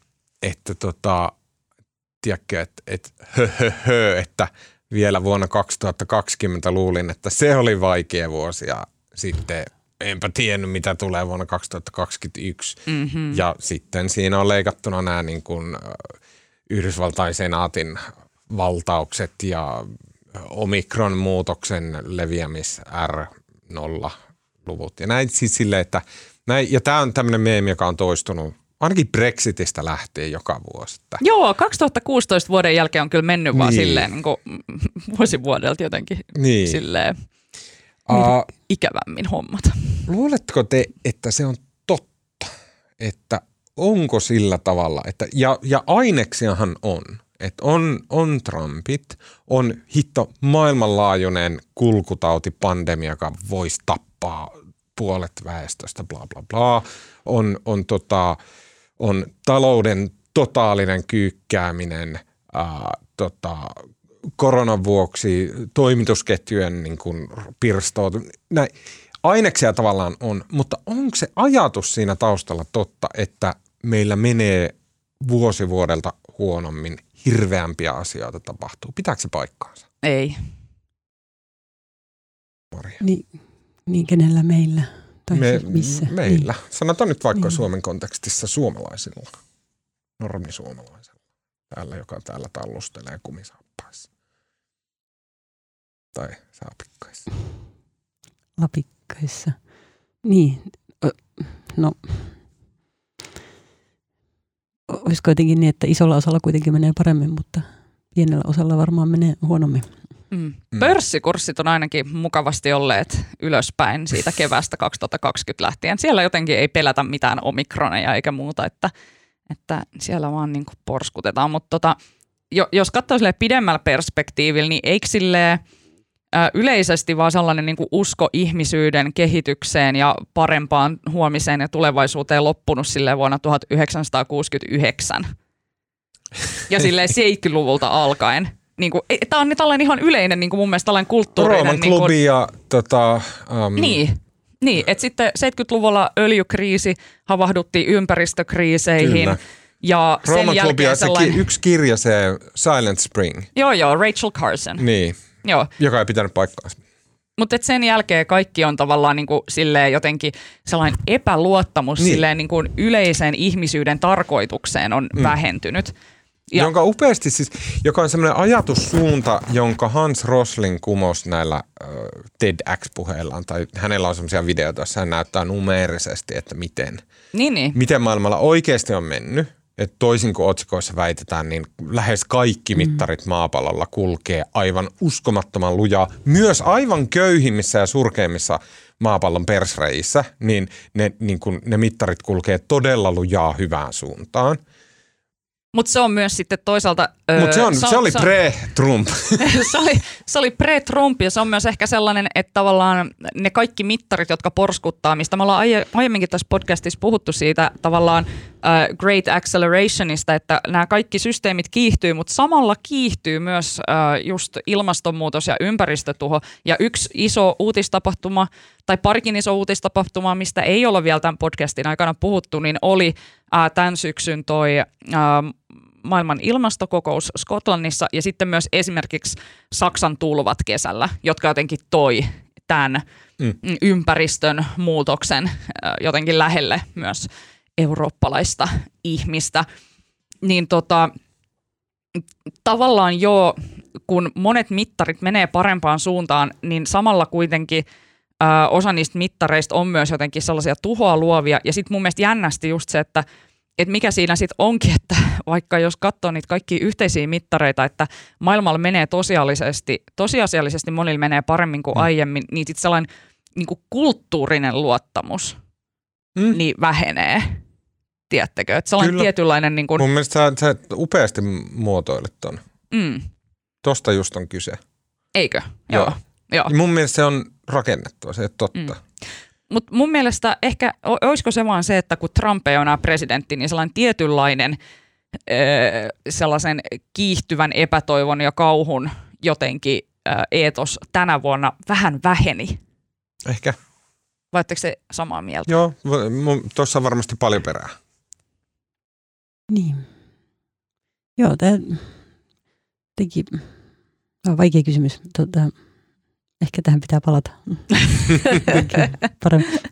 vielä vuonna 2020 luulin, että se oli vaikea vuosi ja sitten enpä tiennyt, mitä tulee vuonna 2021. Mm-hmm. Ja sitten siinä on leikattuna nämä niin kuin Yhdysvaltain senaatin valtaukset ja omikron-muutoksen leviämis R0-luvut. Ja näin siis silleen, että näin, ja tämä on tämmöinen meemi, joka on toistunut ainakin Brexitistä lähtien joka vuosi. Joo, 2016 vuoden jälkeen on kyllä mennyt vaan silleen niin kuin vuosivuodelta jotenkin silleen. Ikävämmin hommat. Luuletteko te, että se on totta, että onko sillä tavalla, että, ja aineksiahan on, että on Trumpit, on hitto maailmanlaajuinen kulkutautipandemia, joka voisi tappaa puolet väestöstä, bla bla bla, on talouden totaalinen kyykkääminen, koronan vuoksi toimitusketjujen niin kuin pirstoutuminen. Näin aineksia tavallaan on, mutta onko se ajatus siinä taustalla totta, että meillä menee vuosi vuodelta huonommin, hirveämpiä asioita tapahtuu? Pitääkö se paikkaansa? Ei. Maria. Niin kenellä meillä? Tai missä? Meillä. Niin. Sanotaan nyt vaikka Suomen kontekstissa suomalaisilla, normisuomalaisilla, täällä, joka täällä tallustelee kumisaappaissa. Tai saapikkaissa. Lapikkaissa. Niin, no. Olisiko jotenkin niin, että isolla osalla kuitenkin menee paremmin, mutta pienellä osalla varmaan menee huonommin. Mm. Pörssikurssit on ainakin mukavasti olleet ylöspäin siitä keväästä 2020 lähtien. Siellä jotenkin ei pelätä mitään omikroneja eikä muuta, että siellä vaan niin kuin porskutetaan. Mutta jos katsoo silleen pidemmällä perspektiivillä, niin eikö silleen yleisesti vaan sellainen niin kuin usko ihmisyyden kehitykseen ja parempaan huomiseen ja tulevaisuuteen loppunut silleen vuonna 1969 ja silleen 70-luvulta alkaen? Niin kuin, tämä on tällainen ihan yleinen, niin kuin mun mielestä tällainen kulttuurinen. Rooman klubi niin ja Niin, että sitten 70-luvulla öljykriisi, havahduttiin ympäristökriiseihin. Kyllä. Ja sen Rooman klubi ja sellainen yksi kirja, se Silent Spring. Joo, Rachel Carson. Niin, joka ei pitänyt paikkaansa. Mutta sen jälkeen kaikki on tavallaan niinku silleen jotenkin sellainen epäluottamus niin. Silleen niinku yleiseen ihmisyyden tarkoitukseen on vähentynyt. Ja. Jonka upeasti siis, joka on semmoinen ajatussuunta, jonka Hans Rosling kumosi näillä TEDx-puheillaan, tai hänellä on semmoisia videoita, joissa hän näyttää numeerisesti, että miten maailmalla oikeasti on mennyt. Että toisin kuin otsikoissa väitetään, niin lähes kaikki mittarit maapallolla kulkee aivan uskomattoman lujaa. Myös aivan köyhimmissä ja surkeimmissa maapallon persreissä, niin ne mittarit kulkee todella lujaa hyvään suuntaan. Mutta se on myös sitten toisaalta... Se oli pre-Trump. Se oli pre-Trump ja se on myös ehkä sellainen, että tavallaan ne kaikki mittarit, jotka porskuttaa, mistä me ollaan aiemminkin tässä podcastissa puhuttu siitä tavallaan Great Accelerationista, että nämä kaikki systeemit kiihtyy, mutta samalla kiihtyy myös just ilmastonmuutos ja ympäristötuho. Ja yksi iso uutistapahtuma, tai parikin iso uutistapahtumaa, mistä ei olla vielä tämän podcastin aikana puhuttu, niin oli tämän syksyn toi maailman ilmastokokous Skotlannissa ja sitten myös esimerkiksi Saksan tulvat kesällä, jotka jotenkin toi tämän ympäristön muutoksen jotenkin lähelle myös eurooppalaista ihmistä. Niin tavallaan joo, kun monet mittarit menee parempaan suuntaan, niin samalla kuitenkin osa niistä mittareista on myös jotenkin sellaisia tuhoa luovia. Ja sitten mun mielestä jännästi just se, että mikä siinä sitten onkin, että vaikka jos katsoo niitä kaikkia yhteisiä mittareita, että maailmalla menee tosiasiallisesti monilla menee paremmin kuin aiemmin, niin sitten sellainen niin kuin kulttuurinen luottamus niin vähenee. Tiedättekö? Että sellainen kyllä. Tietynlainen... Niin kuin... Mun mielestä sä upeasti muotoilet ton. Tosta just on kyse. Eikö? Joo. Joo. Mun mielestä se on rakennettua, se ei ole totta. Mutta mun mielestä ehkä, olisiko se vaan se, että kun Trump ei ole enää presidentti, niin sellainen tietynlainen sellaisen kiihtyvän epätoivon ja kauhun jotenkin eetos tänä vuonna vähän väheni. Ehkä. Vai oletteko se samaa mieltä? Joo, tuossa on varmasti paljon perää. Niin. Joo, tämä teki vaikea kysymys. Ehkä tähän pitää palata.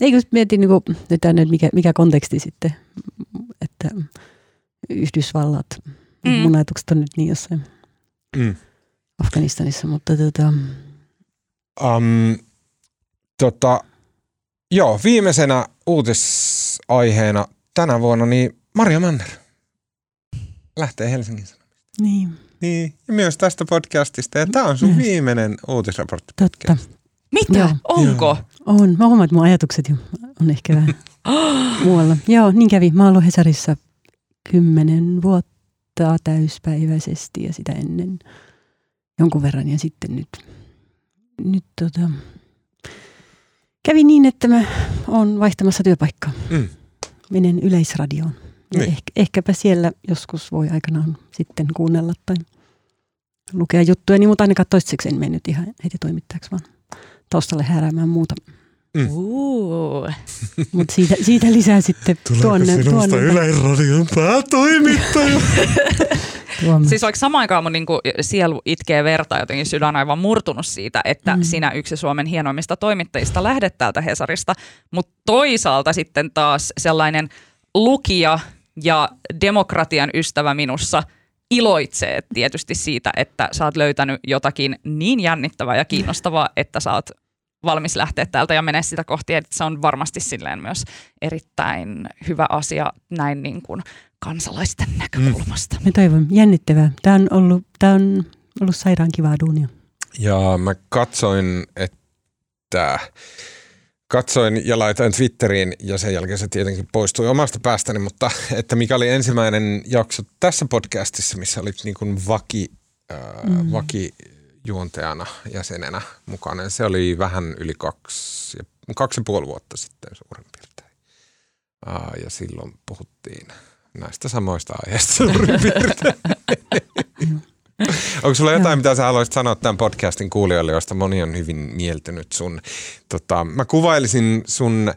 Eikö mietin niin kuin, nyt mikä konteksti sitten, että Yhdysvallat, mun ajatukset on nyt niin jossain Afganistanissa, mutta Joo, viimeisenä uutisaiheena tänä vuonna niin Maria Manner lähtee Helsingin Sanomista. Niin, ja myös tästä podcastista. Ja tämä on sun viimeinen uutisraportti. Totta. Mitä? Joo. Onko? Joo. On. Mä huomaan, että mun ajatukset on ehkä vähän muualla. Joo, niin kävi. Mä oon ollut Hesarissa 10 vuotta täyspäiväisesti ja sitä ennen jonkun verran. Ja sitten nyt kävi niin, että mä oon vaihtamassa työpaikkaa. Menen Yleisradioon. Niin. Ehkäpä siellä joskus voi aikanaan sitten kuunnella tai lukea juttuja, niin, mutta ainakaan toistaiseksi en mennyt ihan heti toimittajaksi, vaan taustalle hääräämään muuta. Mutta siitä lisää sitten tuleeko sinusta Yleisradion päätoimittaja? Siis vaikka samaan aikaan mun niinku sielu itkee verta, jotenkin sydän aivan murtunut siitä, että sinä yksi Suomen hienoimmista toimittajista lähdet täältä Hesarista, mutta toisaalta sitten taas sellainen lukija ja demokratian ystävä minussa iloitsee tietysti siitä, että sä oot löytänyt jotakin niin jännittävää ja kiinnostavaa, että sä oot valmis lähteä täältä ja mene sitä kohti. Että se on varmasti silleen myös erittäin hyvä asia näin niin kuin kansalaisten näkökulmasta. Mä toivon. Jännittävää. Tää on ollut sairaan kivaa duunia. Ja mä katsoin, että... Katsoin ja laitoin Twitteriin ja sen jälkeen se tietenkin poistui omasta päästäni, mutta että mikä oli ensimmäinen jakso tässä podcastissa, missä oli niin kuin vakijuontajana jäsenenä mukana. Se oli vähän yli 2,5 vuotta sitten suurin piirtein. Ja silloin puhuttiin näistä samoista aiheista suurin piirtein. Onko sulla jotain, mitä sä haluaisit sanoa tämän podcastin kuulijoille, josta moni on hyvin mieltynyt sun? Mä kuvailisin sun,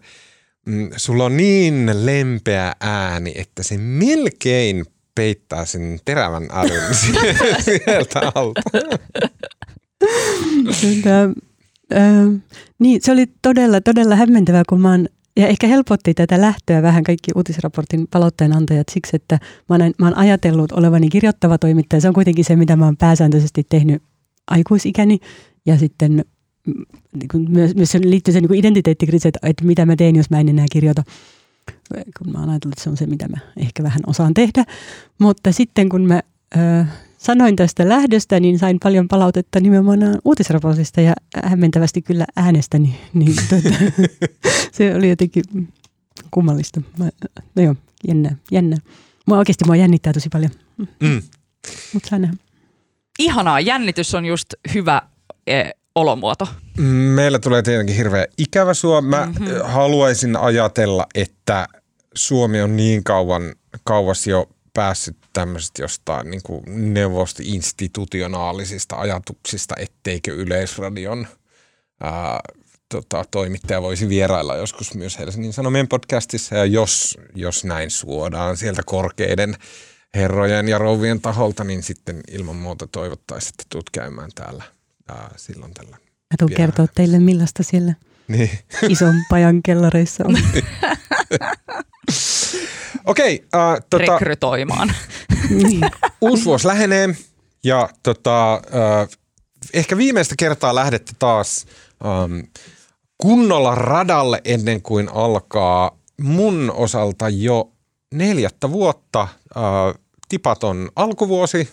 sulla on niin lempeä ääni, että se melkein peittää sen terävän arun sieltä alta. Niin, se oli todella hämmentävää, kun ja ehkä helpotti tätä lähtöä vähän kaikki uutisraportin palautteenantajat siksi, että mä oon ajatellut olevani kirjoittava toimittaja. Se on kuitenkin se, mitä mä oon pääsääntöisesti tehnyt aikuisikäni. Ja sitten niin myös liittyy se niin identiteettikriisi, että mitä mä teen, jos mä en enää kirjoita. Kun mä oon ajatellut, että se on se, mitä mä ehkä vähän osaan tehdä. Mutta sitten kun mä sanoin tästä lähdöstä, niin sain paljon palautetta nimenomaan uutisraportista ja hämmentävästi kyllä äänestäni. Niin, se oli jotenkin kummallista. No joo, jännä. Mua jännittää tosi paljon. Mutta saa nähdä. Ihanaa, jännitys on just hyvä olomuoto. Meillä tulee tietenkin hirveän ikävä Suomi. Mä haluaisin ajatella, että Suomi on niin kauas jo päässyt tämmöisistä jostain niin kuin neuvostoinstitutionaalisista ajatuksista, etteikö Yleisradion toimittaja voisi vierailla joskus myös Helsingin Sanomien podcastissa, ja jos näin suodaan sieltä korkeiden herrojen ja rouvien taholta, niin sitten ilman muuta toivottaisiin, että tuut käymään täällä silloin tällä. Mä tuun kertoa teille, millaista siellä niin ison pajan kellareissa on. Okei. Rekrytoimaan. Uusi vuosi lähenee ja ehkä viimeistä kertaa lähdette taas kunnolla radalle ennen kuin alkaa mun osalta jo 4. vuotta. Tipaton alkuvuosi,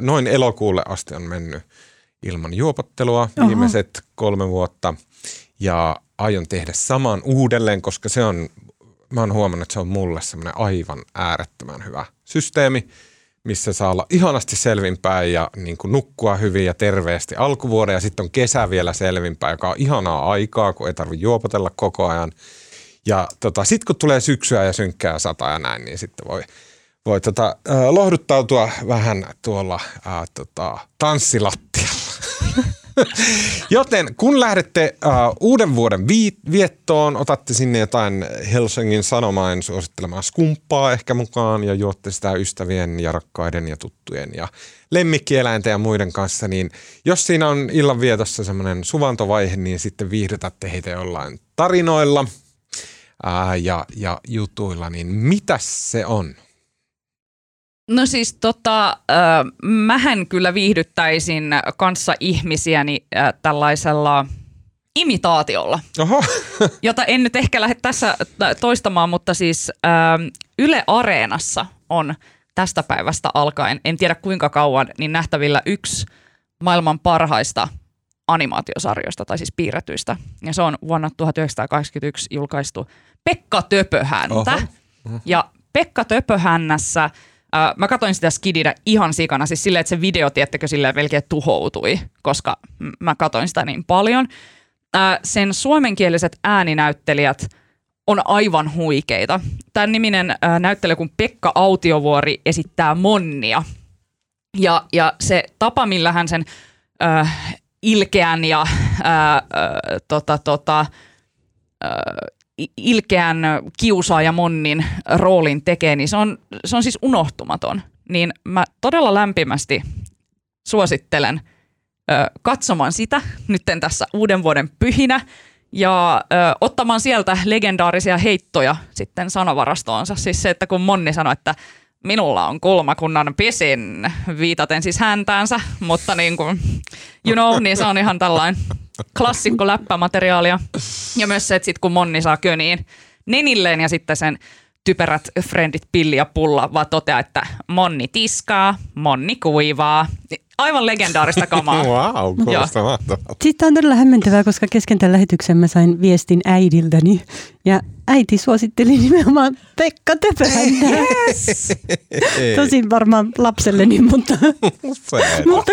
noin elokuulle asti on mennyt ilman juopottelua viimeiset 3 vuotta ja aion tehdä saman uudelleen, koska mä oon huomannut, että se on mulle semmoinen aivan äärettömän hyvä systeemi, missä saa olla ihanasti selvinpäin ja niin kuin nukkua hyvin ja terveesti alkuvuoden. Ja sitten on kesä vielä selvinpäin, joka on ihanaa aikaa, kun ei tarvitse juopotella koko ajan. Ja sitten kun tulee syksyä ja synkkää sataa ja näin, niin sitten voi lohduttautua vähän tuolla tanssilattialla. Joten kun lähdette uuden vuoden viettoon, otatte sinne jotain Helsingin Sanomain suosittelemaa skumppaa ehkä mukaan ja juotte sitä ystävien ja rakkaiden ja tuttujen ja lemmikkieläinten ja muiden kanssa, niin jos siinä on illanvietossa semmoinen suvantovaihe, niin sitten viihdytätte heitä jollain tarinoilla ja jutuilla, niin mitäs se on? No siis mähän kyllä viihdyttäisin kanssa ihmisiäni tällaisella imitaatiolla, jota en nyt ehkä lähde tässä toistamaan, mutta siis Yle Areenassa on tästä päivästä alkaen, en tiedä kuinka kauan, niin nähtävillä yksi maailman parhaista animaatiosarjoista, tai siis piirretyistä. Ja se on vuonna 1981 julkaistu Pekka Töpöhäntä. Ja Pekka Töpöhännässä... Mä katsoin sitä skidinä ihan sikana, siis silleen, että se video, tiettäkö, silleen melkein tuhoutui, koska mä katsoin sitä niin paljon. Sen suomenkieliset ääninäyttelijät on aivan huikeita. Tämän niminen näyttelijä kun Pekka Autiovuori esittää Monnia. Ja se tapa, millä hän sen ilkeän ja ilkeän kiusaaja Monnin roolin tekee, niin se on siis unohtumaton. Niin mä todella lämpimästi suosittelen katsomaan sitä nytten tässä uuden vuoden pyhinä ja ottamaan sieltä legendaarisia heittoja sitten sanavarastoonsa. Siis se, että kun Monni sanoi, että minulla on kulmakunnan pisin, viitaten siis häntäänsä, mutta niin kuin, you know, niin se on ihan tällainen klassikko läppämateriaalia. Ja myös se, että sit kun Monni saa köniin nenilleen ja sitten sen typerät frendit Pilli ja Pulla vaan toteaa, että Monni tiskaa, Monni kuivaa. Aivan legendaarista kamaa. Wow, kuulostaa mahtavalta. Siitä on todella hämmentävää, koska kesken tämän lähetyksen mä sain viestin äidiltäni. Ja äiti suositteli nimenomaan Pekka Töpöhäntää. Yes. Tosin varmaan lapselleni, mutta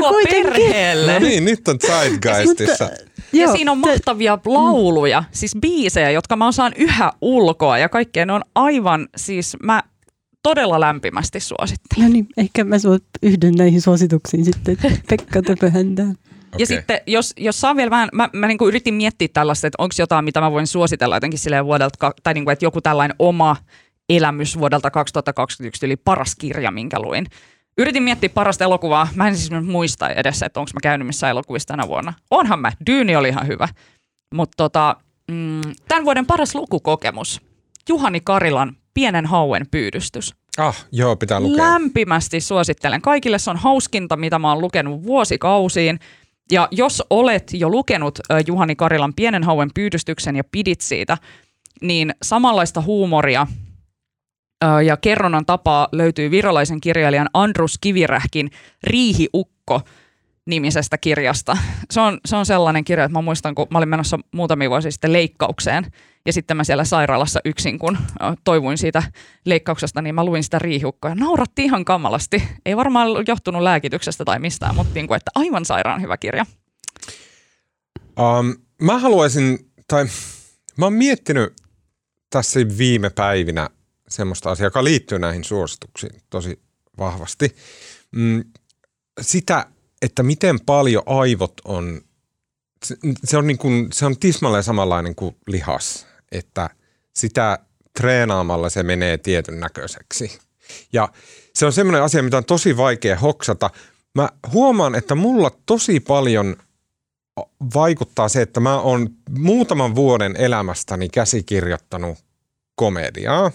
kuitenkin. No niin, nyt on Zeitgeistissa. Ja joo, siinä on mahtavia lauluja, siis biisejä, jotka mä osaan yhä ulkoa ja kaikkea. Ne on aivan, siis mä todella lämpimästi suosittelen. No niin, ehkä mä yhdyn näihin suosituksiin sitten, Pekka Töpöhäntää. Okay. Ja sitten, jos saa vielä vähän, mä niin kuin yritin miettiä tällaista, että onko jotain, mitä mä voin suositella jotenkin silleen vuodelta, tai niin kuin, että joku tällainen oma elämys vuodelta 2021, eli paras kirja, minkä luin. Yritin miettiä parasta elokuvaa. Mä en siis muista edes, että onko mä käynyt missään elokuvissa tänä vuonna. Onhan mä. Dyyni oli ihan hyvä. Mutta tämän vuoden paras lukukokemus. Juhani Karilan Pienen hauen pyydystys. Joo, pitää lukea. Lämpimästi suosittelen kaikille. Se on hauskinta, mitä mä oon lukenut vuosikausiin. Ja jos olet jo lukenut Juhani Karilan Pienen hauen pyydystyksen ja pidit siitä, niin samanlaista huumoria ja kerronnan tapaa löytyy virolaisen kirjailijan Andrus Kivirähkin Riihiukko-nimisestä kirjasta. Se on sellainen kirja, että mä muistan, kun mä olin menossa muutamia vuosia sitten leikkaukseen ja sitten mä siellä sairaalassa yksin, kun toivuin siitä leikkauksesta, niin mä luin sitä Riihiukkoa ja nauratti ihan kamalasti. Ei varmaan johtunut lääkityksestä tai mistään, mutta niin kuin, että aivan sairaan hyvä kirja. Mä haluaisin, tai mä oon miettinyt tässä viime päivinä semmoista asiaa, joka liittyy näihin suosituksiin tosi vahvasti. Sitä, että miten paljon aivot on, se on tismalleen samanlainen kuin lihas, että sitä treenaamalla se menee tietyn näköiseksi. Ja se on semmoinen asia, mitä on tosi vaikea hoksata. Mä huomaan, että mulla tosi paljon vaikuttaa se, että mä oon muutaman vuoden elämästäni käsikirjoittanut komediaa,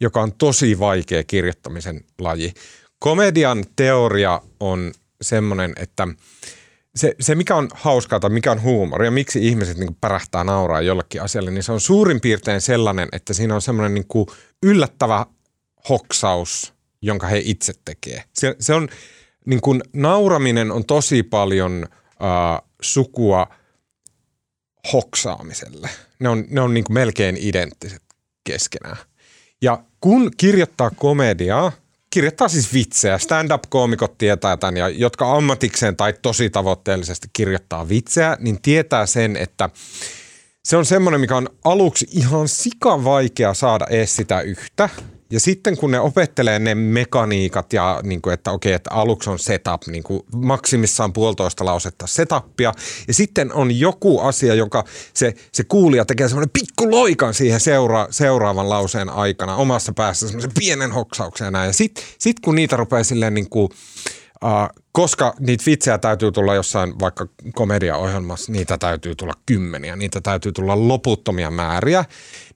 joka on tosi vaikea kirjoittamisen laji. Komedian teoria on semmoinen, että se mikä on hauskaa tai mikä on huumoria, miksi ihmiset niin kuin pärähtää nauraa jollekin asialle, niin se on suurin piirtein sellainen, että siinä on semmoinen niin kuin yllättävä hoksaus, jonka he itse tekee. Se on, niin kuin nauraminen on tosi paljon sukua hoksaamiselle. Ne on niin kuin melkein identtiset keskenään. Ja kun kirjoittaa komediaa, kirjoittaa siis vitsejä. Stand-up-koomikot tietää tämän, ja jotka ammatikseen tai tosi tavoitteellisesti kirjoittaa vitsejä, niin tietää sen, että se on semmoinen, mikä on aluksi ihan sikavaikea saada edes sitä yhtä. Ja sitten kun ne opettelee ne mekaniikat ja niin kuin, että okei, että aluksi on setup, niin kuin maksimissaan 1,5 lausetta setupia. Ja sitten on joku asia, joka se kuulija tekee semmoinen pikku loikan siihen seuraavan lauseen aikana omassa päässä semmoisen pienen hoksauksen näin. Ja sit kun niitä rupeaa silleen niin kuin, koska niitä vitsejä täytyy tulla jossain vaikka komediaohjelmassa, niitä täytyy tulla kymmeniä, niitä täytyy tulla loputtomia määriä,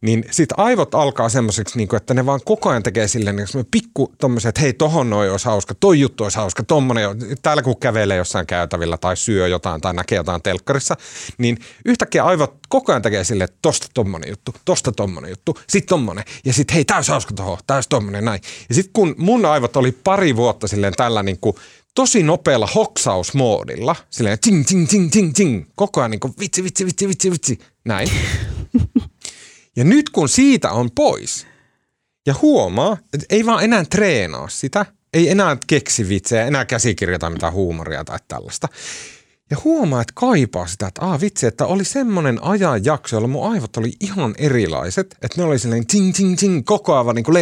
niin sitten aivot alkaa semmoiseksi, niin että ne vaan koko ajan tekee silleen niin pikku tommoisen, että hei, tohon noi olisi hauska, toi juttu olisi hauska, tommonen, täällä kun kävelee jossain käytävillä tai syö jotain tai näkee jotain telkkarissa, niin yhtäkkiä aivot koko ajan tekee silleen, että tosta tommonen juttu, sit tommonen ja sit hei, täys hauska tohon, täys tommonen näin. Ja sit kun mun aivot oli pari vuotta silleen tällä niin kuin tosi nopealla hoksausmoodilla, silleen ting, ting, ting, ting, ting, koko ajan niin kuin vitsi, näin. Ja nyt kun siitä on pois ja huomaa, että ei vaan enää treenaa sitä, ei enää keksi vitsejä, enää käsikirjoita mitään huumoria tai tällaista. Ja huomaa, että kaipaa sitä, että vitsi, että oli semmoinen ajanjakso, jolla mun aivot oli ihan erilaiset, että ne oli silleen ting, ting, ting, koko ajan niin kuin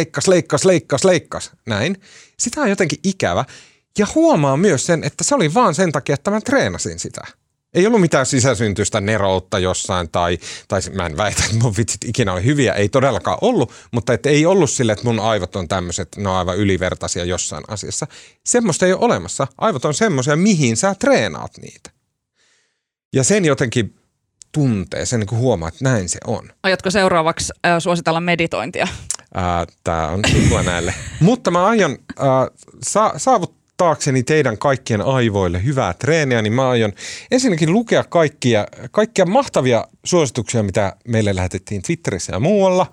leikkas, näin. Sitä on jotenkin ikävä. Ja huomaa myös sen, että se oli vaan sen takia, että mä treenasin sitä. Ei ollut mitään sisäsyntyistä neroutta jossain tai mä en väitä, että mun vitsit ikinä oli hyviä, ei todellakaan ollut, mutta et ei ollut sille, että mun aivot on tämmöiset, ne on aivan ylivertaisia jossain asiassa. Semmoista ei ole olemassa. Aivot on semmoisia, mihin sä treenaat niitä. Ja sen jotenkin tuntee, sen niin kuin huomaa, että näin se on. Aiotko seuraavaksi suositella meditointia? Tää on sukua näille. Mutta mä aion saavuttaa taakseni teidän kaikkien aivoille hyvää treeniä, niin mä aion ensinnäkin lukea kaikkia mahtavia suosituksia, mitä meille lähetettiin Twitterissä ja muualla.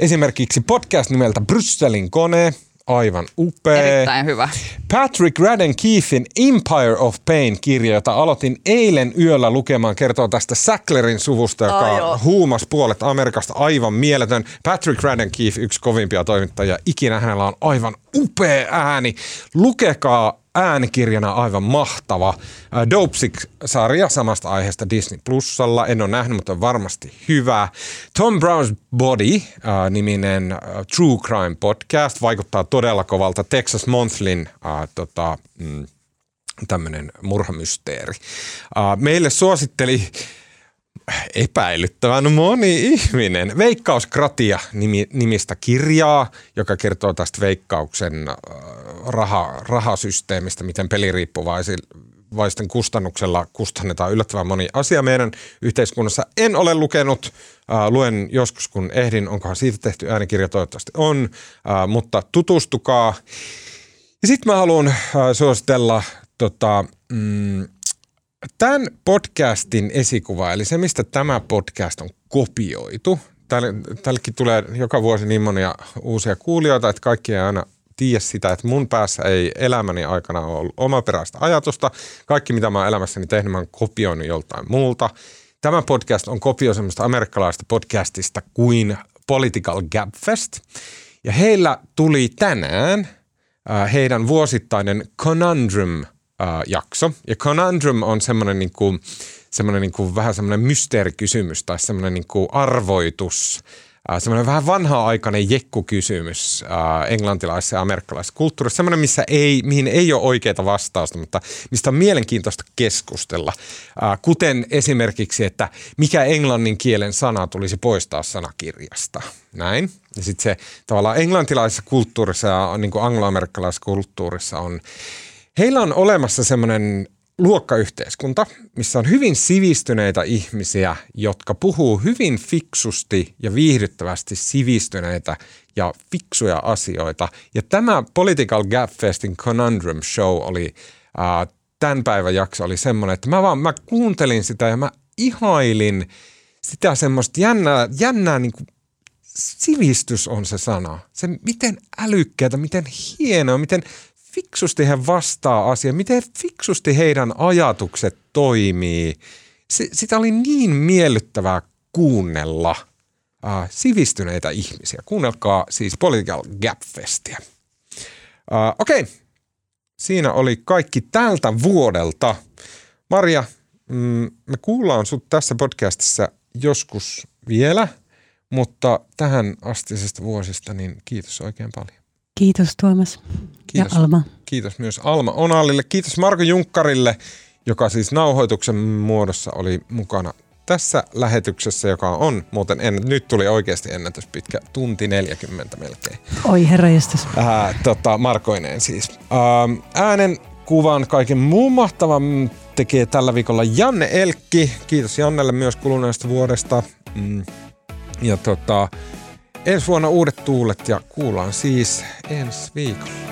Esimerkiksi podcast nimeltä Brysselin kone, aivan upea. Erittäin hyvä. Patrick Radcliffen Empire of Pain -kirja, jota aloitin eilen yöllä lukemaan, kertoo tästä Sacklerin suvusta, joka huumasi puolet Amerikasta, aivan mieletön. Patrick Radcliffe, yksi kovimpia toimittajia ikinä, hänellä on aivan upea ääni. Lukekaa, äänikirjana aivan mahtava. Dopesick-sarja samasta aiheesta Disney Plusalla. En ole nähnyt, mutta on varmasti hyvä. Tom Brown's Body-niminen True Crime podcast vaikuttaa todella kovalta. Texas Monthlyn tämmöinen murhamysteeri. Meille suositteli epäilyttävän moni ihminen Veikkauskratia-nimistä kirjaa, joka kertoo tästä Veikkauksen rahasysteemistä, miten peliriippuvaisten kustannuksella kustannetaan yllättävän moni asia meidän yhteiskunnassa. En ole lukenut, luen joskus kun ehdin, onkohan siitä tehty äänikirja, toivottavasti on, mutta tutustukaa. Ja sitten mä haluan suositella tämän podcastin esikuva, eli se mistä tämä podcast on kopioitu. Tällekin tulee joka vuosi niin monia uusia kuulijoita, että kaikki ei aina tiedä sitä, että mun päässä ei elämäni aikana ole ollut omaperäistä ajatusta. Kaikki, mitä mä oon elämässäni tehnyt, mä oon kopioinut joltain muulta. Tämä podcast on kopio semmoista amerikkalaista podcastista kuin Political Gabfest. Ja heillä tuli tänään heidän vuosittainen Conundrum-jakso. Ja Conundrum on semmoinen niinku... vähän semmoinen mysteerikysymys tai semmoinen niinku arvoitus, semmoinen vähän vanha-aikainen jekkukysymys englantilaisessa ja amerikkalaisessa kulttuurissa, semmoinen, mihin ei ole oikeaa vastausta, mutta mistä on mielenkiintoista keskustella. Kuten esimerkiksi, että mikä englannin kielen sana tulisi poistaa sanakirjasta. Näin. Ja sitten se tavallaan englantilaisessa kulttuurissa ja niin kuin anglo-amerikkalaisessa kulttuurissa on, heillä on olemassa semmoinen luokkayhteiskunta, missä on hyvin sivistyneitä ihmisiä, jotka puhuu hyvin fiksusti ja viihdyttävästi sivistyneitä ja fiksuja asioita. Ja tämä Political Gabfestin Conundrum Show oli, tämän päivän jakso oli semmoinen, että mä kuuntelin sitä ja mä ihailin sitä semmoista jännää niin kuin sivistys on se sana. Se miten älykkäitä, miten hienoa, miten fiksusti he vastaa asiaan, miten fiksusti heidän ajatukset toimii. Sitä oli niin miellyttävää kuunnella sivistyneitä ihmisiä. Kuunnelkaa siis Political Gabfestia. Okei, siinä oli kaikki tältä vuodelta. Maria, me kuullaan sut tässä podcastissa joskus vielä, mutta tähän astisesta vuosista niin kiitos oikein paljon. Kiitos Tuomas. Kiitos. Ja Alma. Kiitos myös Alma Onalille. Kiitos Marko Junkkarille, joka siis nauhoituksen muodossa oli mukana tässä lähetyksessä, joka on muuten, nyt tuli oikeasti ennätyspitkä, tunti 40 melkein. Oi herranjestas. Markoineen siis. Äänen, kuvan, kaiken muun mahtavan tekee tällä viikolla Janne Elkki. Kiitos Jannelle myös kuluneesta vuodesta. Ja ensi vuonna uudet tuulet ja kuullaan siis ensi viikolla.